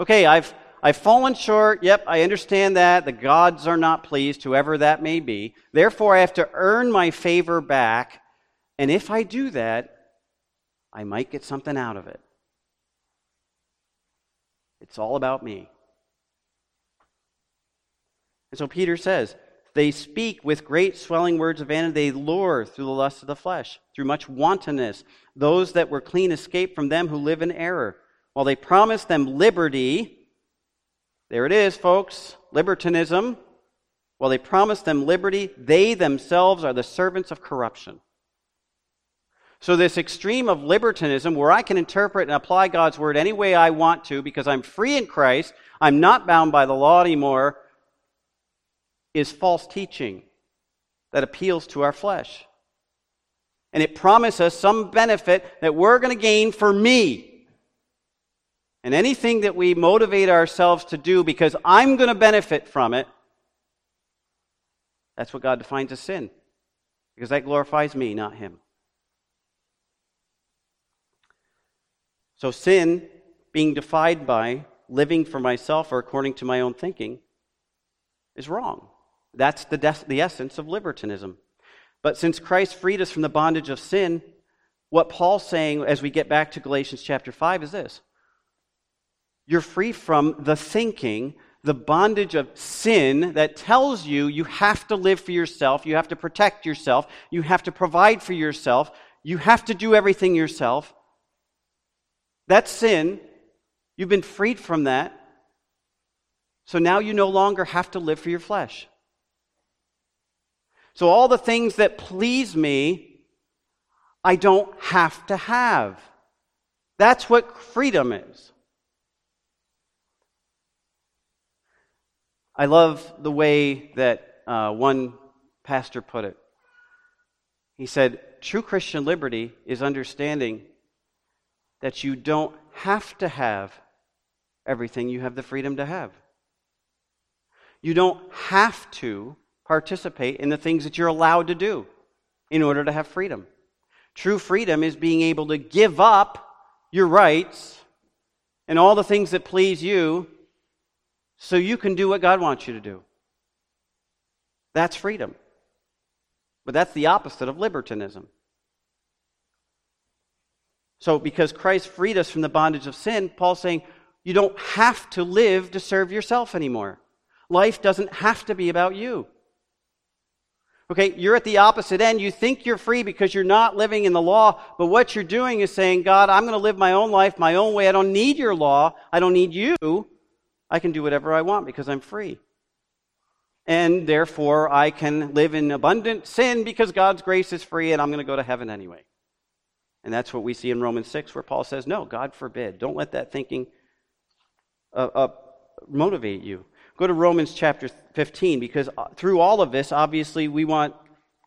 Okay, I've fallen short. Yep, I understand that. The gods are not pleased, whoever that may be. Therefore, I have to earn my favor back. And if I do that, I might get something out of it. It's all about me. And so Peter says, they speak with great swelling words of vanity. They lure through the lust of the flesh, through much wantonness. Those that were clean escape from them who live in error. While they promise them liberty, there it is, folks, libertinism. While they promise them liberty, they themselves are the servants of corruption. So this extreme of libertinism, where I can interpret and apply God's word any way I want to, because I'm free in Christ, I'm not bound by the law anymore, is false teaching that appeals to our flesh. And it promises some benefit that we're going to gain for me. And anything that we motivate ourselves to do because I'm going to benefit from it, that's what God defines as sin. Because that glorifies me, not him. So sin, being defined by living for myself or according to my own thinking, is wrong. That's the essence of libertinism. But since Christ freed us from the bondage of sin, what Paul's saying as we get back to Galatians chapter 5 is this. You're free from the thinking, the bondage of sin that tells you you have to live for yourself, you have to protect yourself, you have to provide for yourself, you have to do everything yourself. That's sin. You've been freed from that. So now you no longer have to live for your flesh. So all the things that please me, I don't have to have. That's what freedom is. I love the way that one pastor put it. He said, true Christian liberty is understanding that you don't have to have everything you have the freedom to have. You don't have to participate in the things that you're allowed to do in order to have freedom. True freedom is being able to give up your rights and all the things that please you so you can do what God wants you to do. That's freedom. But that's the opposite of libertinism. So because Christ freed us from the bondage of sin, Paul's saying, you don't have to live to serve yourself anymore. Life doesn't have to be about you. Okay, you're at the opposite end. You think you're free because you're not living in the law, but what you're doing is saying, God, I'm going to live my own life, my own way. I don't need your law. I don't need you. I can do whatever I want because I'm free. And therefore, I can live in abundant sin because God's grace is free and I'm going to go to heaven anyway. And that's what we see in Romans 6 where Paul says, no, God forbid. Don't let that thinking motivate you. Go to Romans chapter 15 because through all of this, obviously, we want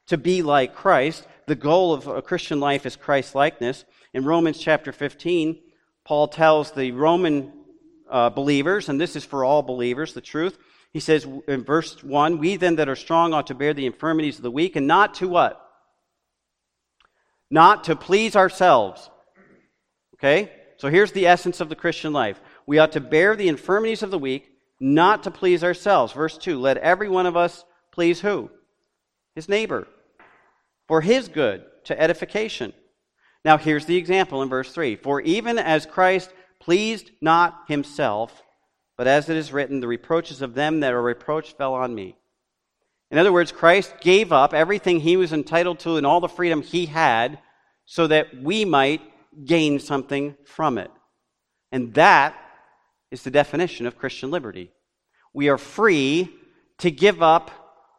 to be like Christ. The goal of a Christian life is Christ-likeness. In Romans chapter 15, Paul tells the Roman believers, and this is for all believers, the truth. He says in verse 1, we then that are strong ought to bear the infirmities of the weak, and not to what? Not to please ourselves. Okay? So here's the essence of the Christian life. We ought to bear the infirmities of the weak, not to please ourselves. Verse 2, let every one of us please who? His neighbor. For his good, to edification. Now here's the example in verse 3. For even as Christ pleased not himself, but as it is written, the reproaches of them that are reproached fell on me. In other words, Christ gave up everything he was entitled to and all the freedom he had so that we might gain something from it. And that is the definition of Christian liberty. We are free to give up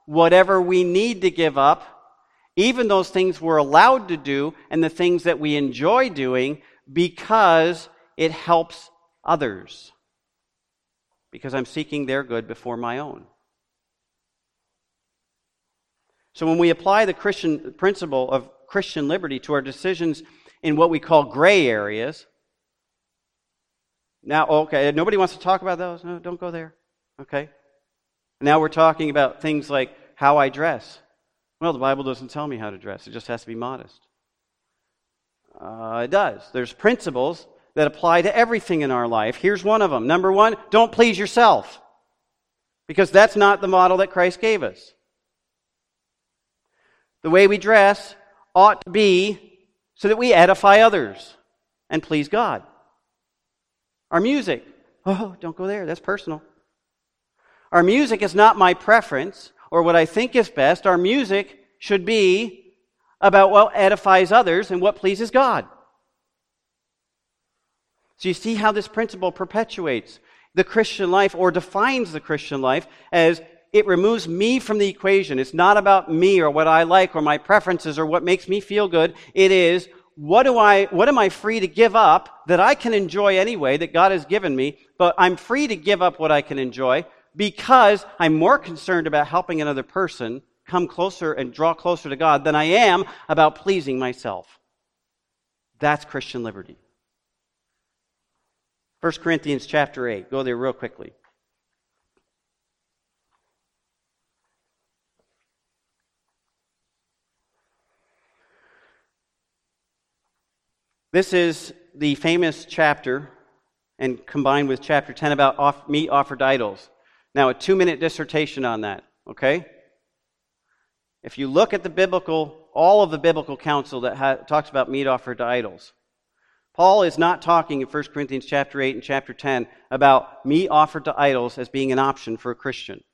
whatever we need to give up, even those things we're allowed to do and the things that we enjoy doing, because it helps others, because I'm seeking their good before my own. So when we apply the Christian principle of Christian liberty to our decisions in what we call gray areas, now, okay, nobody wants to talk about those? No, don't go there. Okay. Now we're talking about things like how I dress. Well, the Bible doesn't tell me how to dress. It just has to be modest. It does. There's principles that apply to everything in our life. Here's one of them. Number one, don't please yourself, because that's not the model that Christ gave us. The way we dress ought to be so that we edify others and please God. Our music, oh, don't go there, that's personal. Our music is not my preference or what I think is best. Our music should be about what edifies others and what pleases God. So you see how this principle perpetuates the Christian life, or defines the Christian life, as it removes me from the equation. It's not about me or what I like or my preferences or what makes me feel good. It is, what am I free to give up that I can enjoy anyway, that God has given me, but I'm free to give up what I can enjoy because I'm more concerned about helping another person come closer and draw closer to God than I am about pleasing myself. That's Christian liberty. 1 Corinthians chapter 8. Go there real quickly. This is the famous chapter, and combined with chapter 10, about meat offered to idols. Now, a 2-minute dissertation on that, okay? If you look at the biblical, all of the biblical counsel that talks about meat offered to idols, Paul is not talking in 1 Corinthians chapter 8 and chapter 10 about meat offered to idols as being an option for a Christian.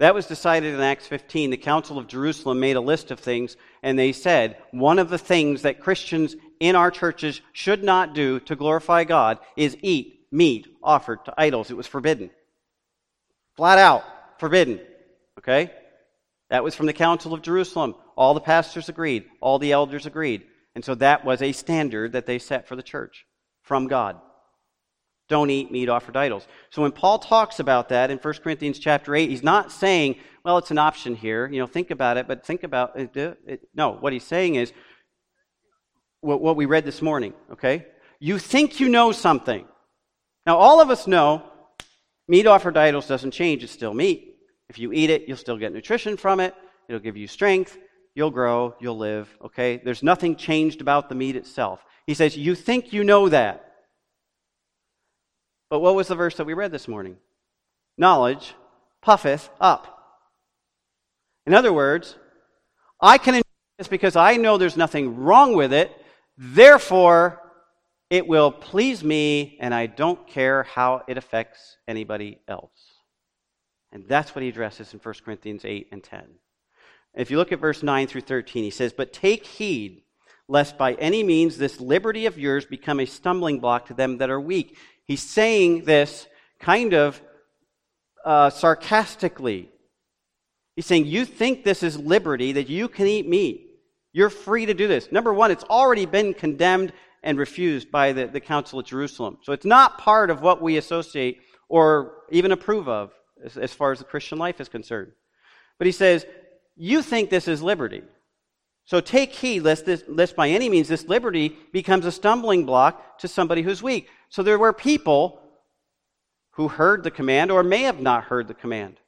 That was decided in Acts 15. The Council of Jerusalem made a list of things, and they said one of the things that Christians in our churches should not do to glorify God is eat meat offered to idols. It was forbidden. Flat out forbidden. Okay? That was from the Council of Jerusalem. All the pastors agreed. All the elders agreed. And so that was a standard that they set for the church from God. Don't eat meat offered to idols. So when Paul talks about that in 1 Corinthians chapter 8, he's not saying, well, it's an option here. You know, think about it, but think about it. No, what he's saying is what we read this morning, okay? You think you know something. Now, all of us know meat offered to idols doesn't change. It's still meat. If you eat it, you'll still get nutrition from it. It'll give you strength. You'll grow, you'll live, okay? There's nothing changed about the meat itself. He says, you think you know that. But what was the verse that we read this morning? Knowledge puffeth up. In other words, I can enjoy this because I know there's nothing wrong with it, therefore it will please me, and I don't care how it affects anybody else. And that's what he addresses in 1 Corinthians 8 and 10. If you look at verse 9 through 13, he says, but take heed, lest by any means this liberty of yours become a stumbling block to them that are weak. He's saying this kind of sarcastically. He's saying, you think this is liberty, that you can eat meat. You're free to do this. Number one, it's already been condemned and refused by the Council of Jerusalem. So it's not part of what we associate or even approve of as far as the Christian life is concerned. But he says, you think this is liberty. So take heed, lest by any means this liberty becomes a stumbling block to somebody who's weak. So there were people who heard the command or may have not heard the command.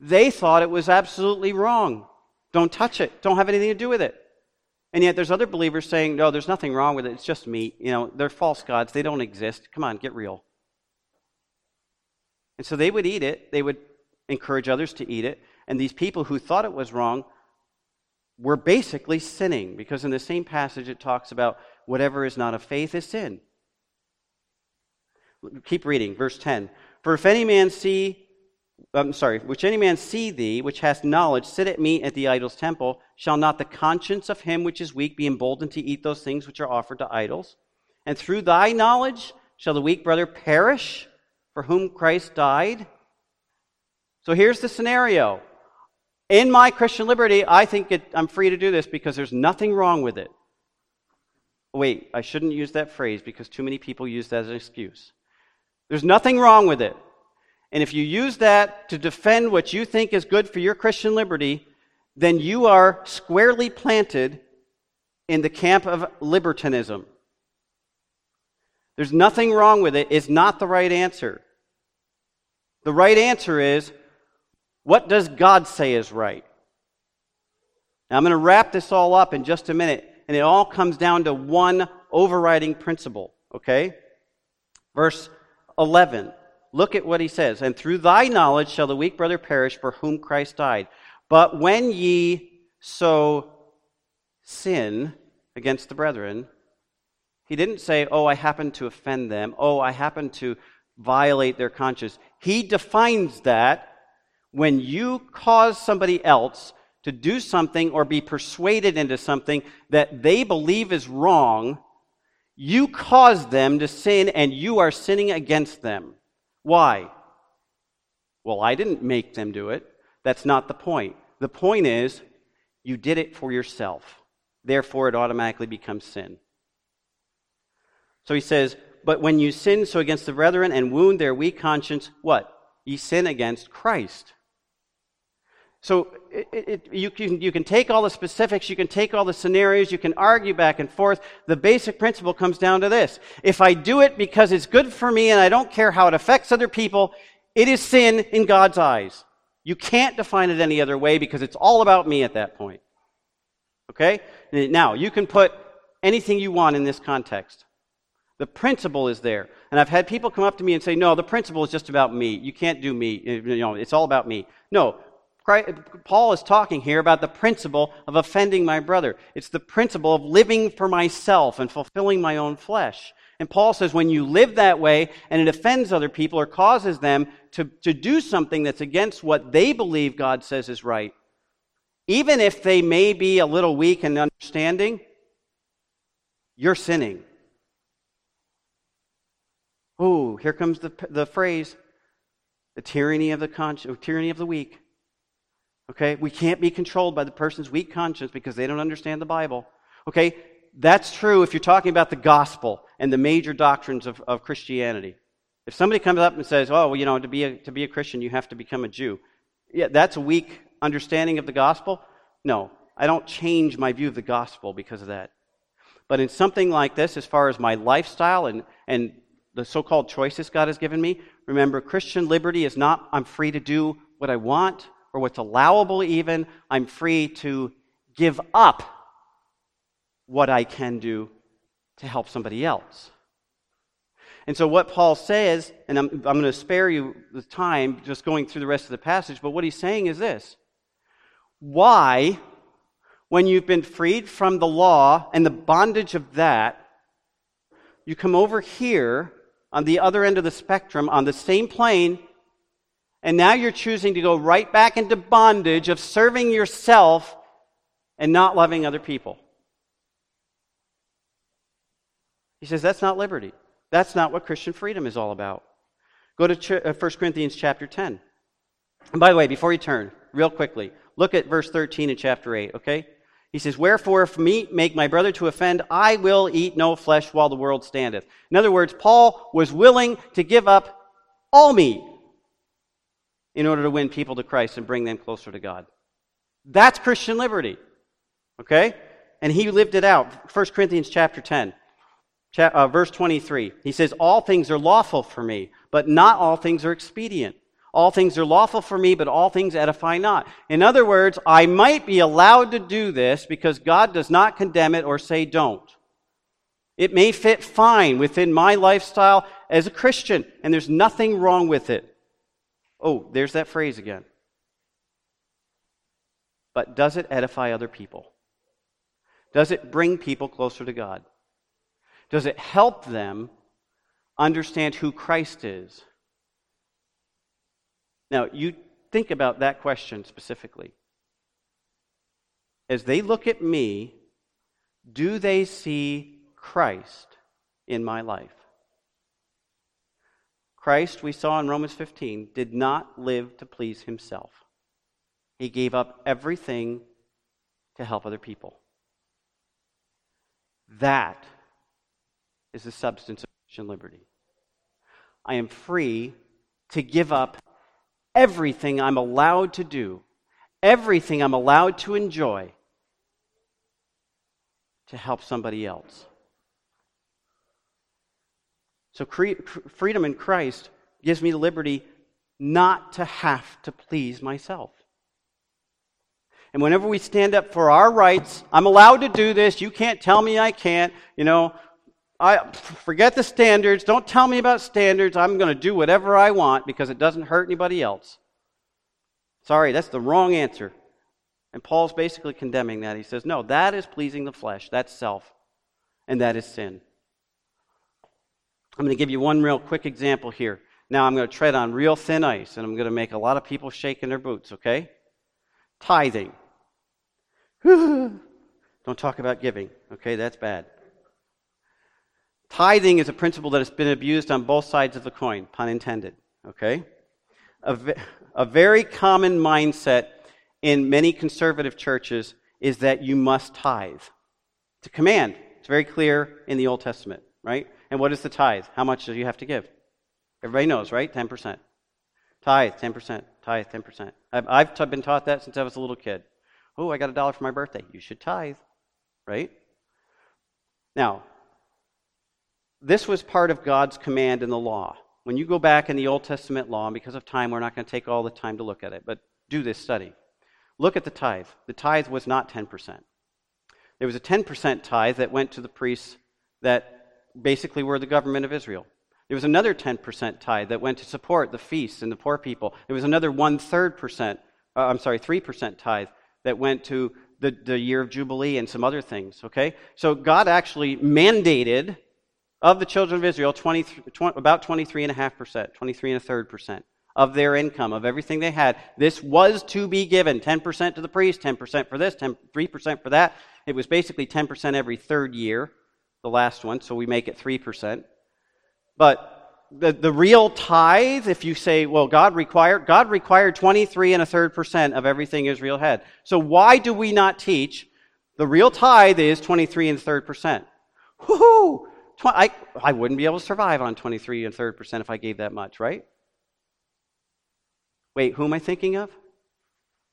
They thought it was absolutely wrong. Don't touch it. Don't have anything to do with it. And yet there's other believers saying, no, there's nothing wrong with it. It's just meat. You know, they're false gods. They don't exist. Come on, get real. And so they would eat it. They would encourage others to eat it. And these people who thought it was wrong were basically sinning, because in the same passage it talks about whatever is not of faith is sin. Keep reading, verse 10. For if any man see, which any man see thee, which hast knowledge, sit at meat at the idol's temple, shall not the conscience of him which is weak be emboldened to eat those things which are offered to idols? And through thy knowledge shall the weak brother perish, for whom Christ died? So here's the scenario. In my Christian liberty, I think I'm free to do this because there's nothing wrong with it. Wait, I shouldn't use that phrase because too many people use that as an excuse. There's nothing wrong with it. And if you use that to defend what you think is good for your Christian liberty, then you are squarely planted in the camp of libertinism. There's nothing wrong with it. It's not the right answer. The right answer is, what does God say is right? Now, I'm going to wrap this all up in just a minute, and it all comes down to one overriding principle, okay? Verse 11. Look at what he says. And through thy knowledge shall the weak brother perish for whom Christ died. But when ye so sin against the brethren, he didn't say, oh, I happened to offend them. Oh, I happened to violate their conscience. He defines that when you cause somebody else to do something or be persuaded into something that they believe is wrong, you cause them to sin and you are sinning against them. Why? Well, I didn't make them do it. That's not the point. The point is, you did it for yourself. Therefore, it automatically becomes sin. So he says, but when you sin so against the brethren and wound their weak conscience, what? Ye sin against Christ. So you can take all the specifics, you can take all the scenarios, you can argue back and forth. The basic principle comes down to this. If I do it because it's good for me and I don't care how it affects other people, it is sin in God's eyes. You can't define it any other way because it's all about me at that point. Okay? Now, you can put anything you want in this context. The principle is there. And I've had people come up to me and say, no, the principle is just about me. You can't do me. You know, it's all about me. No. Paul is talking here about the principle of offending my brother. It's the principle of living for myself and fulfilling my own flesh. And Paul says when you live that way and it offends other people or causes them to do something that's against what they believe God says is right, even if they may be a little weak in understanding, you're sinning. Oh, here comes the phrase, the tyranny of the weak. Okay, we can't be controlled by the person's weak conscience because they don't understand the Bible. Okay, that's true if you're talking about the gospel and the major doctrines of Christianity. If somebody comes up and says, oh, well, you know, to be a Christian, you have to become a Jew. Yeah, that's a weak understanding of the gospel. No, I don't change my view of the gospel because of that. But in something like this, as far as my lifestyle and the so-called choices God has given me, remember, Christian liberty is not I'm free to do what I want, or what's allowable even, I'm free to give up what I can do to help somebody else. And so what Paul says, and I'm going to spare you the time just going through the rest of the passage, but what he's saying is this. Why, when you've been freed from the law and the bondage of that, you come over here on the other end of the spectrum, on the same plane, and now you're choosing to go right back into bondage of serving yourself and not loving other people. He says that's not liberty. That's not what Christian freedom is all about. Go to 1 Corinthians chapter 10. And by the way, before you turn, real quickly, look at verse 13 in chapter 8, okay? He says, wherefore, if me make my brother to offend, I will eat no flesh while the world standeth. In other words, Paul was willing to give up all meat in order to win people to Christ and bring them closer to God. That's Christian liberty, okay? And he lived it out. 1 Corinthians chapter 10, verse 23. He says, all things are lawful for me, but not all things are expedient. All things are lawful for me, but all things edify not. In other words, I might be allowed to do this because God does not condemn it or say don't. It may fit fine within my lifestyle as a Christian, and there's nothing wrong with it. Oh, there's that phrase again. But does it edify other people? Does it bring people closer to God? Does it help them understand who Christ is? Now, you think about that question specifically. As they look at me, do they see Christ in my life? Christ, we saw in Romans 15, did not live to please himself. He gave up everything to help other people. That is the substance of Christian liberty. I am free to give up everything I'm allowed to do, everything I'm allowed to enjoy, to help somebody else. So freedom in Christ gives me the liberty not to have to please myself. And whenever we stand up for our rights, I'm allowed to do this, you can't tell me I can't, I forget the standards. Don't tell me about standards. I'm going to do whatever I want because it doesn't hurt anybody else. Sorry, that's the wrong answer. And Paul's basically condemning that. He says, no, that is pleasing the flesh. That's self. And that is sin. I'm going to give you one real quick example here. Now I'm going to tread on real thin ice, and I'm going to make a lot of people shake in their boots, okay? Tithing. Don't talk about giving, okay? That's bad. Tithing is a principle that has been abused on both sides of the coin, pun intended, okay? A very common mindset in many conservative churches is that you must tithe. It's a command. It's very clear in the Old Testament, right? And what is the tithe? How much do you have to give? Everybody knows, right? 10%. Tithe, 10%. Tithe, 10%. I've been taught that since I was a little kid. Oh, I got $1 for my birthday. You should tithe, right? Now, this was part of God's command in the law. When you go back in the Old Testament law, and because of time, we're not going to take all the time to look at it, but do this study. Look at the tithe. The tithe was not 10%. There was a 10% tithe that went to the priests that basically were the government of Israel. There was another 10% tithe that went to support the feasts and the poor people. There was another 3% tithe that went to the year of Jubilee and some other things, okay? So God actually mandated of the children of Israel, about 23.5%, 23.3% of their income, of everything they had. This was to be given, 10% to the priest, 10% for this, 3% for that. It was basically 10% every third year, the last one, so we make it 3%. But the real tithe, if you say, well, God required 23.3% of everything Israel had. So why do we not teach the real tithe is 23.3%? Woohoo! I wouldn't be able to survive on 23.3% if I gave that much, right? Wait, who am I thinking of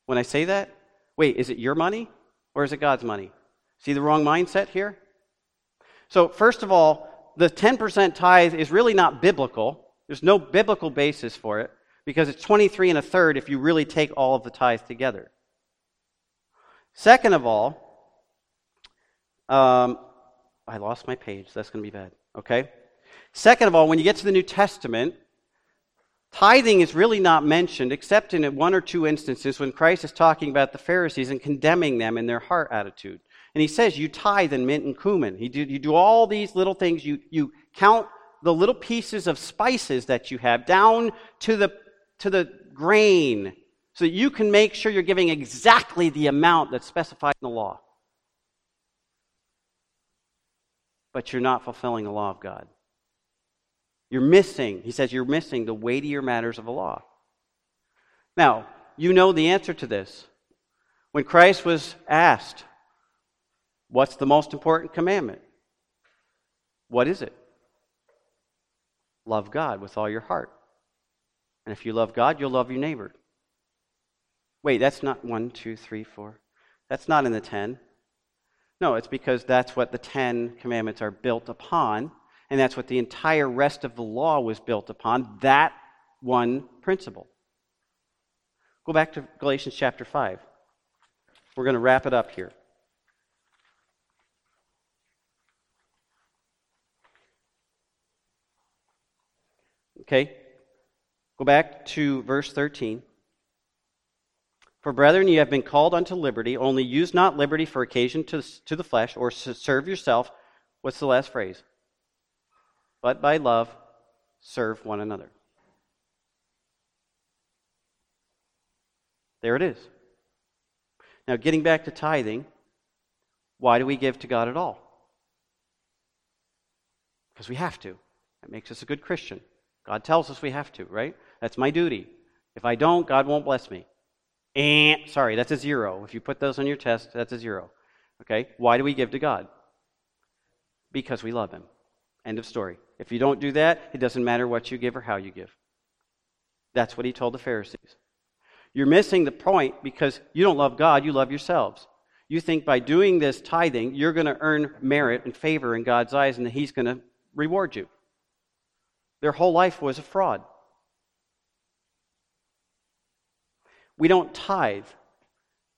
when I say that? Wait, is it your money or is it God's money? See the wrong mindset here? So first of all, the 10% tithe is really not biblical. There's no biblical basis for it because it's 23.3% if you really take all of the tithe together. Second of all, I lost my page. That's going to be bad, okay? Second of all, when you get to the New Testament, tithing is really not mentioned except in one or two instances when Christ is talking about the Pharisees and condemning them in their heart attitude. And he says, you tithe in mint and cumin. You do all these little things. You count the little pieces of spices that you have down to the grain so that you can make sure you're giving exactly the amount that's specified in the law. But you're not fulfilling the law of God. He says you're missing the weightier matters of the law. Now, you know the answer to this. When Christ was asked, what's the most important commandment? What is it? Love God with all your heart. And if you love God, you'll love your neighbor. Wait, that's not 1, 2, 3, 4. That's not in the 10. No, it's because that's what the 10 commandments are built upon, and that's what the entire rest of the law was built upon, that one principle. Go back to Galatians chapter 5. We're going to wrap it up here. Okay? Go back to verse 13. For brethren, you have been called unto liberty, only use not liberty for occasion to the flesh, or serve yourself. What's the last phrase? But by love, serve one another. There it is. Now, getting back to tithing, why do we give to God at all? Because we have to. That makes us a good Christian. God tells us we have to, right? That's my duty. If I don't, God won't bless me. Sorry, that's a zero. If you put those on your test, that's a zero. Okay? Why do we give to God? Because we love Him. End of story. If you don't do that, it doesn't matter what you give or how you give. That's what He told the Pharisees. You're missing the point because you don't love God, you love yourselves. You think by doing this tithing, you're going to earn merit and favor in God's eyes and that He's going to reward you. Their whole life was a fraud. We don't tithe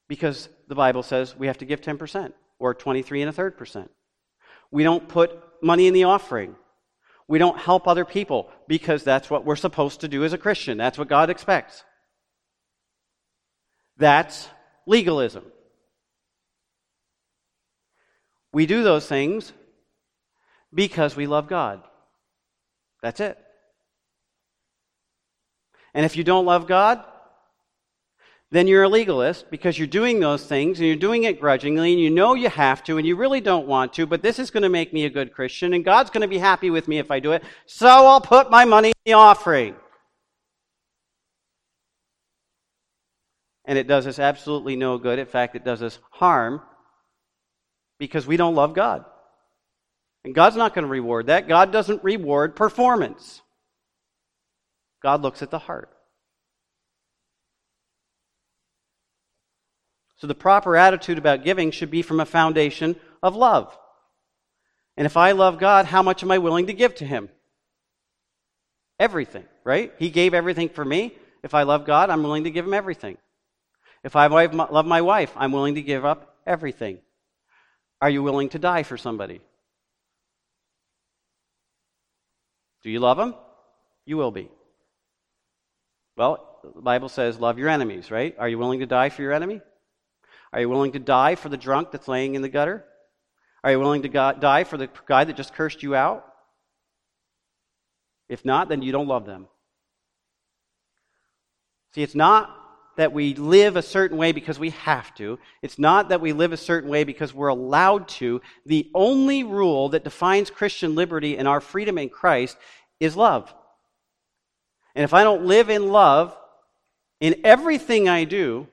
because the Bible says we have to give 10% or 23 1/3%. We don't put money in the offering. We don't help other people because that's what we're supposed to do as a Christian. That's what God expects. That's legalism. We do those things because we love God. That's it. And if you don't love God, then you're a legalist because you're doing those things and you're doing it grudgingly and you know you have to and you really don't want to, but this is going to make me a good Christian and God's going to be happy with me if I do it, so I'll put my money in the offering. And it does us absolutely no good. In fact, it does us harm because we don't love God. And God's not going to reward that. God doesn't reward performance. God looks at the heart. So the proper attitude about giving should be from a foundation of love. And if I love God, how much am I willing to give to Him? Everything, right? He gave everything for me. If I love God, I'm willing to give Him everything. If I love my wife, I'm willing to give up everything. Are you willing to die for somebody? Do you love them? You will be. Well, the Bible says love your enemies, right? Are you willing to die for your enemy? Are you willing to die for the drunk that's laying in the gutter? Are you willing to die for the guy that just cursed you out? If not, then you don't love them. See, it's not that we live a certain way because we have to. It's not that we live a certain way because we're allowed to. The only rule that defines Christian liberty and our freedom in Christ is love. And if I don't live in love in everything I do,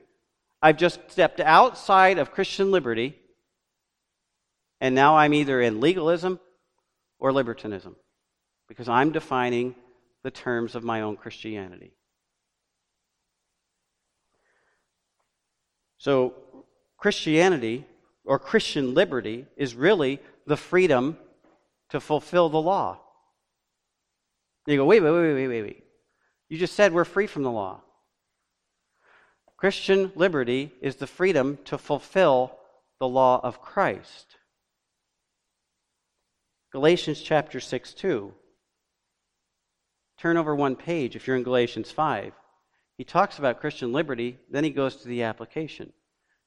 I've just stepped outside of Christian liberty, and now I'm either in legalism or libertinism because I'm defining the terms of my own Christianity. So Christianity, or Christian liberty, is really the freedom to fulfill the law. You go, wait. You just said we're free from the law. Christian liberty is the freedom to fulfill the law of Christ. Galatians chapter 6:2. Turn over one page if you're in Galatians 5. He talks about Christian liberty, then he goes to the application.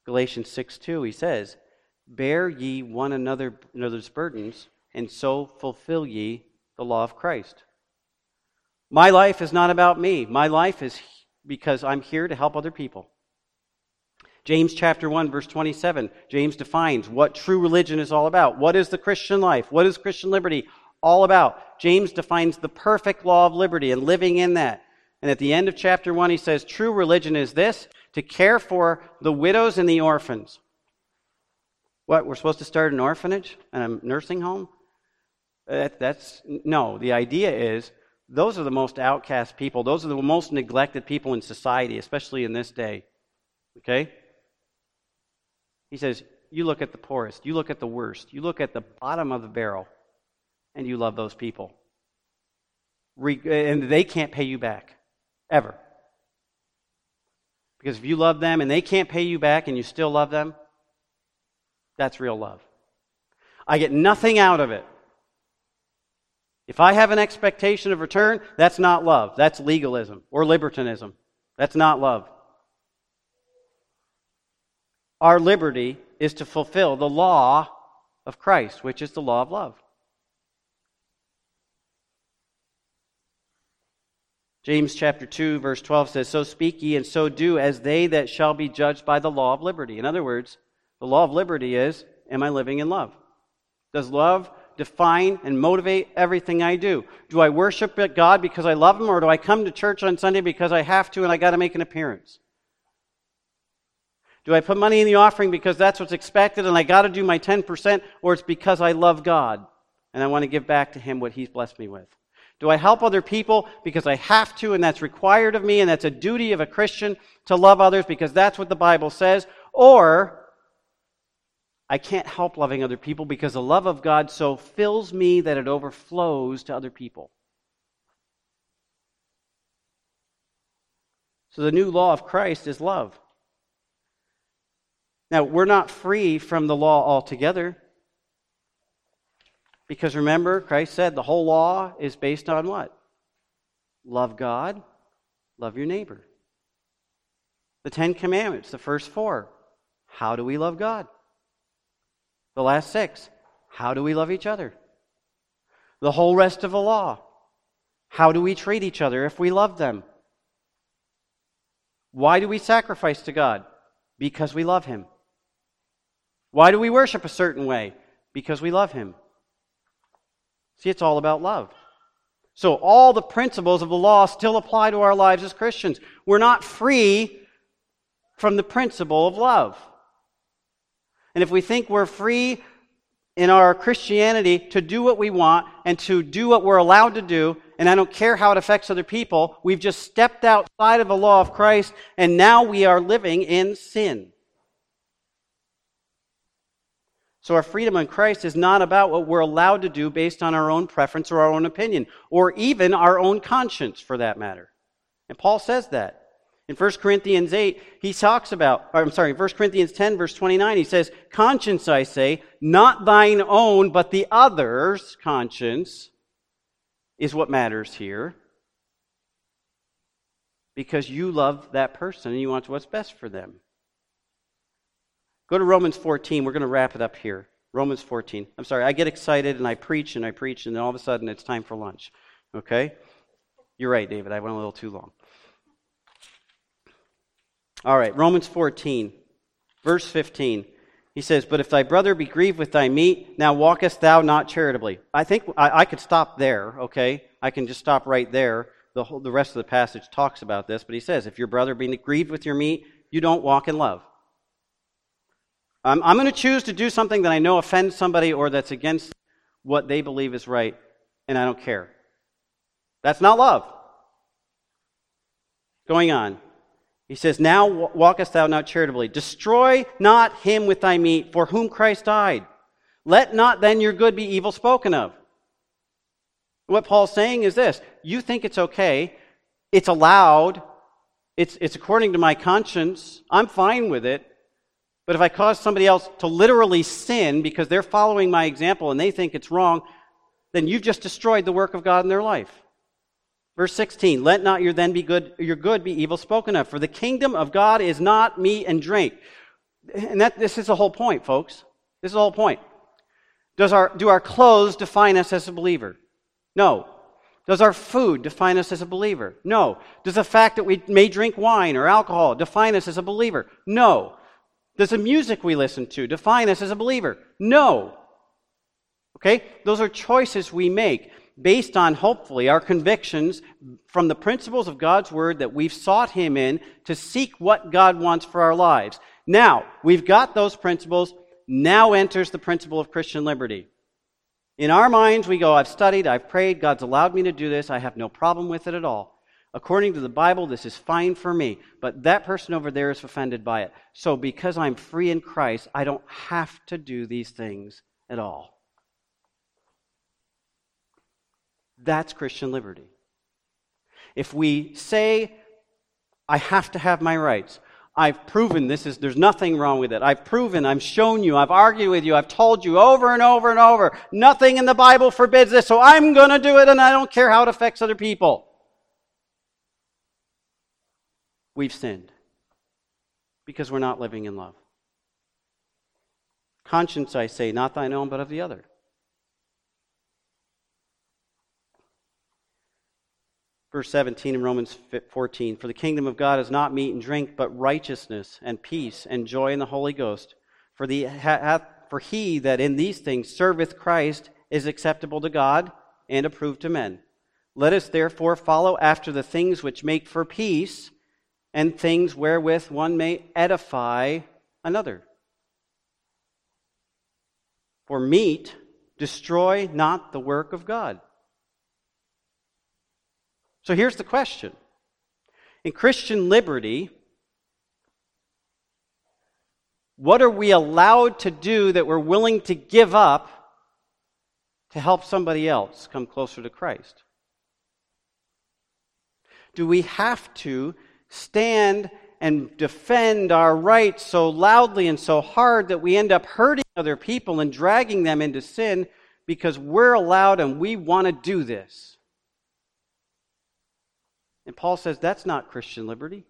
Galatians 6:2, he says, "Bear ye one another's burdens, and so fulfill ye the law of Christ." My life is not about me. My life is because I'm here to help other people. James chapter 1, verse 27, James defines what true religion is all about. What is the Christian life? What is Christian liberty all about? James defines the perfect law of liberty and living in that. And at the end of chapter 1, he says, true religion is this, to care for the widows and the orphans. What, we're supposed to start an orphanage and a nursing home? No, the idea is, those are the most outcast people. Those are the most neglected people in society, especially in this day. Okay? He says, you look at the poorest, you look at the worst, you look at the bottom of the barrel, and you love those people. And they can't pay you back, ever. Because if you love them and they can't pay you back and you still love them, that's real love. I get nothing out of it. If I have an expectation of return, that's not love. That's legalism or libertinism. That's not love. Our liberty is to fulfill the law of Christ, which is the law of love. James chapter 2, verse 12 says, "So speak ye, and so do, as they that shall be judged by the law of liberty." In other words, the law of liberty is, am I living in love? Does love define and motivate everything I do? Do I worship God because I love Him, or do I come to church on Sunday because I have to and I got to make an appearance? Do I put money in the offering because that's what's expected and I got to do my 10%, or it's because I love God and I want to give back to Him what He's blessed me with? Do I help other people because I have to and that's required of me and that's a duty of a Christian to love others because that's what the Bible says? Or I can't help loving other people because the love of God so fills me that it overflows to other people. So the new law of Christ is love. Now, we're not free from the law altogether. Because remember, Christ said the whole law is based on what? Love God, love your neighbor. The 10 Commandments, the first 4, how do we love God? The last 6, how do we love each other? The whole rest of the law, how do we treat each other if we love them? Why do we sacrifice to God? Because we love Him. Why do we worship a certain way? Because we love Him. See, it's all about love. So all the principles of the law still apply to our lives as Christians. We're not free from the principle of love. And if we think we're free in our Christianity to do what we want and to do what we're allowed to do, and I don't care how it affects other people, we've just stepped outside of the law of Christ, and now we are living in sin. So our freedom in Christ is not about what we're allowed to do based on our own preference or our own opinion, or even our own conscience for that matter. And Paul says that. In 1 Corinthians 8, he talks about, in 1 Corinthians 10, verse 29, he says, "Conscience, I say, not thine own, but the other's conscience is what matters here." Because you love that person and you want what's best for them. Go to Romans 14. We're going to wrap it up here. Romans 14. I'm sorry, I get excited and I preach, and then all of a sudden it's time for lunch. Okay? You're right, David. I went a little too long. All right, Romans 14, verse 15. He says, "But if thy brother be grieved with thy meat, now walkest thou not charitably." I think I could stop there, okay? I can just stop right there. The rest of the passage talks about this, but he says, if your brother be grieved with your meat, you don't walk in love. I'm going to choose to do something that I know offends somebody or that's against what they believe is right, and I don't care. That's not love. Going on. He says, "Now walkest thou not charitably. Destroy not him with thy meat, for whom Christ died. Let not then your good be evil spoken of." What Paul's saying is this. You think it's okay. It's allowed. It's according to my conscience. I'm fine with it. But if I cause somebody else to literally sin because they're following my example and they think it's wrong, then you've just destroyed the work of God in their life. Verse 16, "Let not your good be evil spoken of, for the kingdom of God is not meat and drink." And this is the whole point, folks. This is the whole point. Do our clothes define us as a believer? No. Does our food define us as a believer? No. Does the fact that we may drink wine or alcohol define us as a believer? No. Does the music we listen to define us as a believer? No. Okay? Those are choices we make based on, hopefully, our convictions from the principles of God's Word that we've sought Him in to seek what God wants for our lives. Now, we've got those principles. Now enters the principle of Christian liberty. In our minds, we go, I've studied, I've prayed, God's allowed me to do this, I have no problem with it at all. According to the Bible, this is fine for me, but that person over there is offended by it. So because I'm free in Christ, I don't have to do these things at all. That's Christian liberty. If we say, I have to have my rights, I've proven this is, there's nothing wrong with it. I've proven, I've shown you, I've argued with you, I've told you over and over and over, nothing in the Bible forbids this, so I'm going to do it and I don't care how it affects other people. We've sinned because we're not living in love. Conscience, I say, not thine own, but of the other. Verse 17 in Romans 14, for the kingdom of God is not meat and drink, but righteousness and peace and joy in the Holy Ghost. For he that in these things serveth Christ is acceptable to God and approved to men. Let us therefore follow after the things which make for peace and things wherewith one may edify another. For meat, destroy not the work of God. So here's the question. In Christian liberty, what are we allowed to do that we're willing to give up to help somebody else come closer to Christ? Do we have to stand and defend our rights so loudly and so hard that we end up hurting other people and dragging them into sin because we're allowed and we want to do this? And Paul says that's not Christian liberty.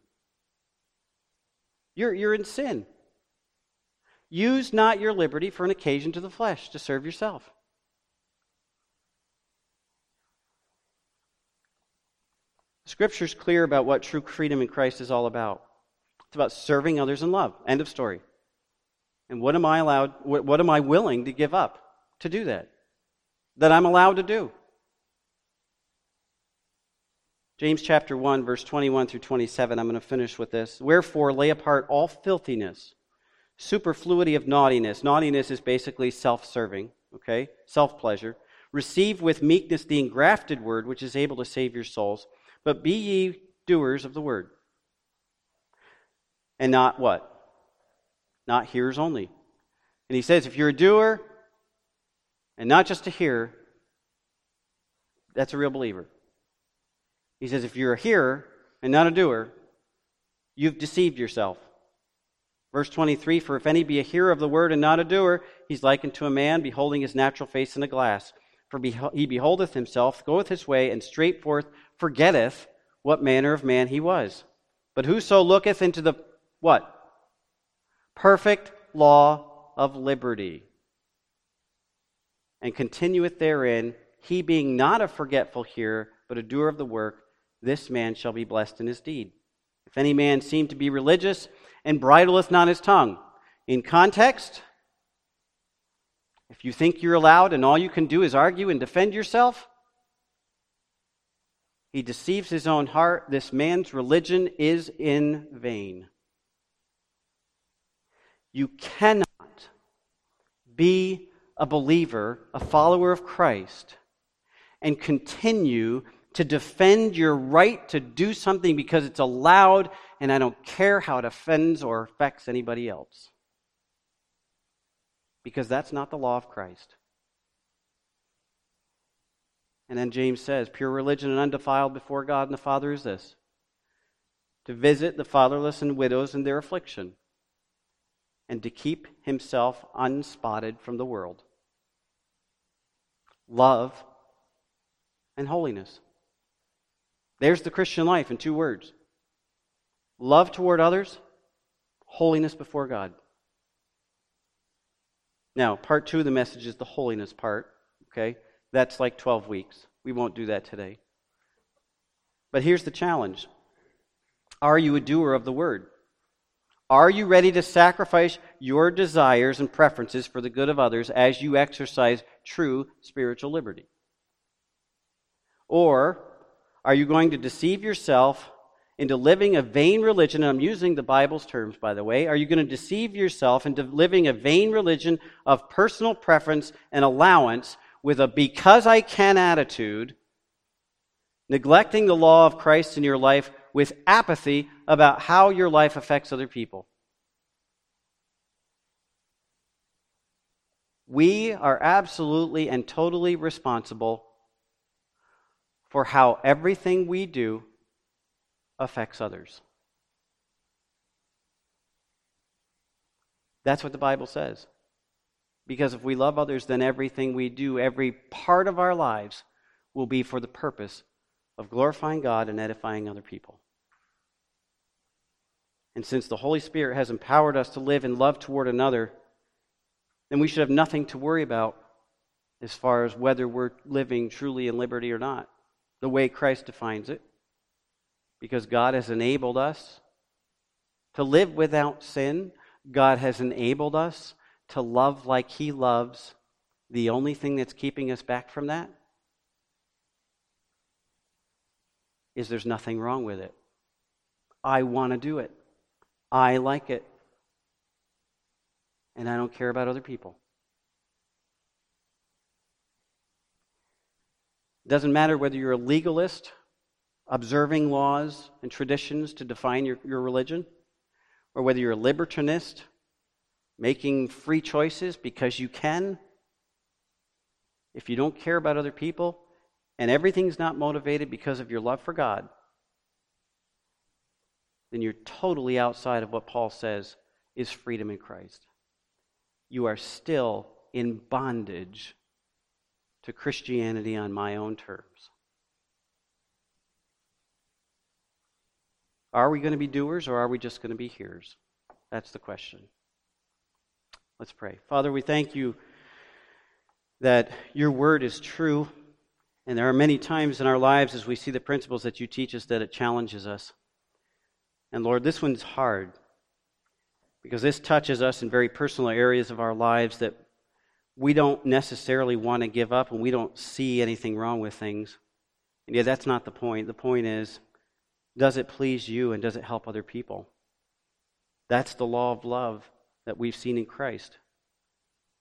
You're in sin. Use not your liberty for an occasion to the flesh to serve yourself. Scripture's clear about what true freedom in Christ is all about. It's about serving others in love. End of story. And what am I allowed? What am I willing to give up to do that? That I'm allowed to do. James chapter 1, verse 21 through 27, I'm going to finish with this. Wherefore, lay apart all filthiness, superfluity of naughtiness. Naughtiness is basically self-serving, okay? Self-pleasure. Receive with meekness the engrafted word, which is able to save your souls. But be ye doers of the word. And not what? Not hearers only. And he says, if you're a doer, and not just a hearer, that's a real believer. He says, if you're a hearer and not a doer, you've deceived yourself. Verse 23, for if any be a hearer of the word and not a doer, he's likened to a man beholding his natural face in a glass. For he beholdeth himself, goeth his way, and straightforth forgetteth what manner of man he was. But whoso looketh into the, what? Perfect law of liberty, and continueth therein, he being not a forgetful hearer, but a doer of the work, this man shall be blessed in his deed. If any man seem to be religious and bridleth not his tongue. In context, if you think you're allowed and all you can do is argue and defend yourself, he deceives his own heart. This man's religion is in vain. You cannot be a believer, a follower of Christ, and continue to defend your right to do something because it's allowed and I don't care how it offends or affects anybody else. Because that's not the law of Christ. And then James says, pure religion and undefiled before God and the Father is this, to visit the fatherless and widows in their affliction, and to keep himself unspotted from the world. Love and holiness. There's the Christian life in two words. Love toward others, holiness before God. Now, part two of the message is the holiness part, okay? That's like 12 weeks. We won't do that today. But here's the challenge. Are you a doer of the word? Are you ready to sacrifice your desires and preferences for the good of others as you exercise true spiritual liberty? Or are you going to deceive yourself into living a vain religion? And I'm using the Bible's terms, by the way. Are you going to deceive yourself into living a vain religion of personal preference and allowance with a because I can attitude, neglecting the law of Christ in your life with apathy about how your life affects other people? We are absolutely and totally responsible for how everything we do affects others. That's what the Bible says. Because if we love others, then everything we do, every part of our lives will be for the purpose of glorifying God and edifying other people. And since the Holy Spirit has empowered us to live in love toward another, then we should have nothing to worry about as far as whether we're living truly in liberty or not, the way Christ defines it, because God has enabled us to live without sin. God has enabled us to love like He loves. The only thing that's keeping us back from that is there's nothing wrong with it. I want to do it. I like it. And I don't care about other people. It doesn't matter whether you're a legalist, observing laws and traditions to define your religion, or whether you're a libertinist, making free choices because you can. If you don't care about other people, and everything's not motivated because of your love for God, then you're totally outside of what Paul says is freedom in Christ. You are still in bondage to Christianity on my own terms. Are we going to be doers, or are we just going to be hearers? That's the question. Let's pray. Father, we thank you that your word is true, and there are many times in our lives as we see the principles that you teach us that it challenges us. And Lord, this one's hard, because this touches us in very personal areas of our lives that we don't necessarily want to give up, and we don't see anything wrong with things. And yet that's not the point. The point is, does it please you, and does it help other people? That's the law of love that we've seen in Christ.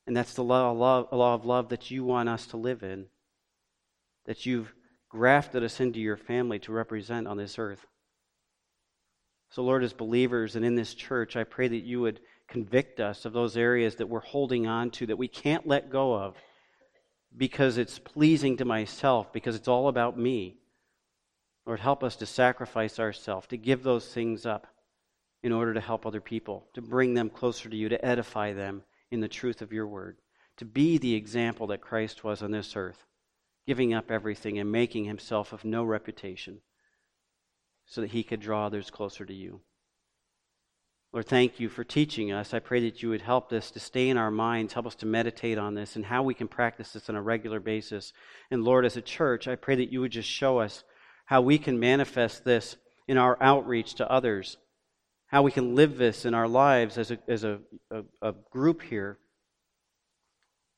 And that's the law of love that you want us to live in, that you've grafted us into your family to represent on this earth. So Lord, as believers and in this church, I pray that you would convict us of those areas that we're holding on to, that we can't let go of, because it's pleasing to myself, because it's all about me. Lord, help us to sacrifice ourselves, to give those things up in order to help other people, to bring them closer to you, to edify them in the truth of your word, to be the example that Christ was on this earth, giving up everything and making himself of no reputation so that he could draw others closer to you. Lord, thank you for teaching us. I pray that you would help us to stay in our minds, help us to meditate on this and how we can practice this on a regular basis. And Lord, as a church, I pray that you would just show us how we can manifest this in our outreach to others, how we can live this in our lives as a group here,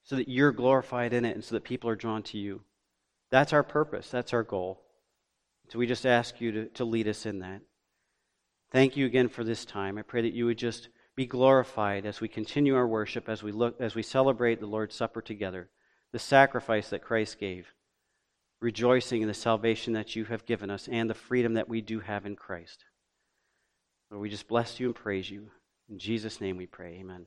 so that you're glorified in it and so that people are drawn to you. That's our purpose. That's our goal. So we just ask you to lead us in that. Thank you again for this time. I pray that you would just be glorified as we continue our worship, as we celebrate the Lord's Supper together, the sacrifice that Christ gave, rejoicing in the salvation that you have given us and the freedom that we do have in Christ. Lord, we just bless you and praise you. In Jesus' name we pray, amen.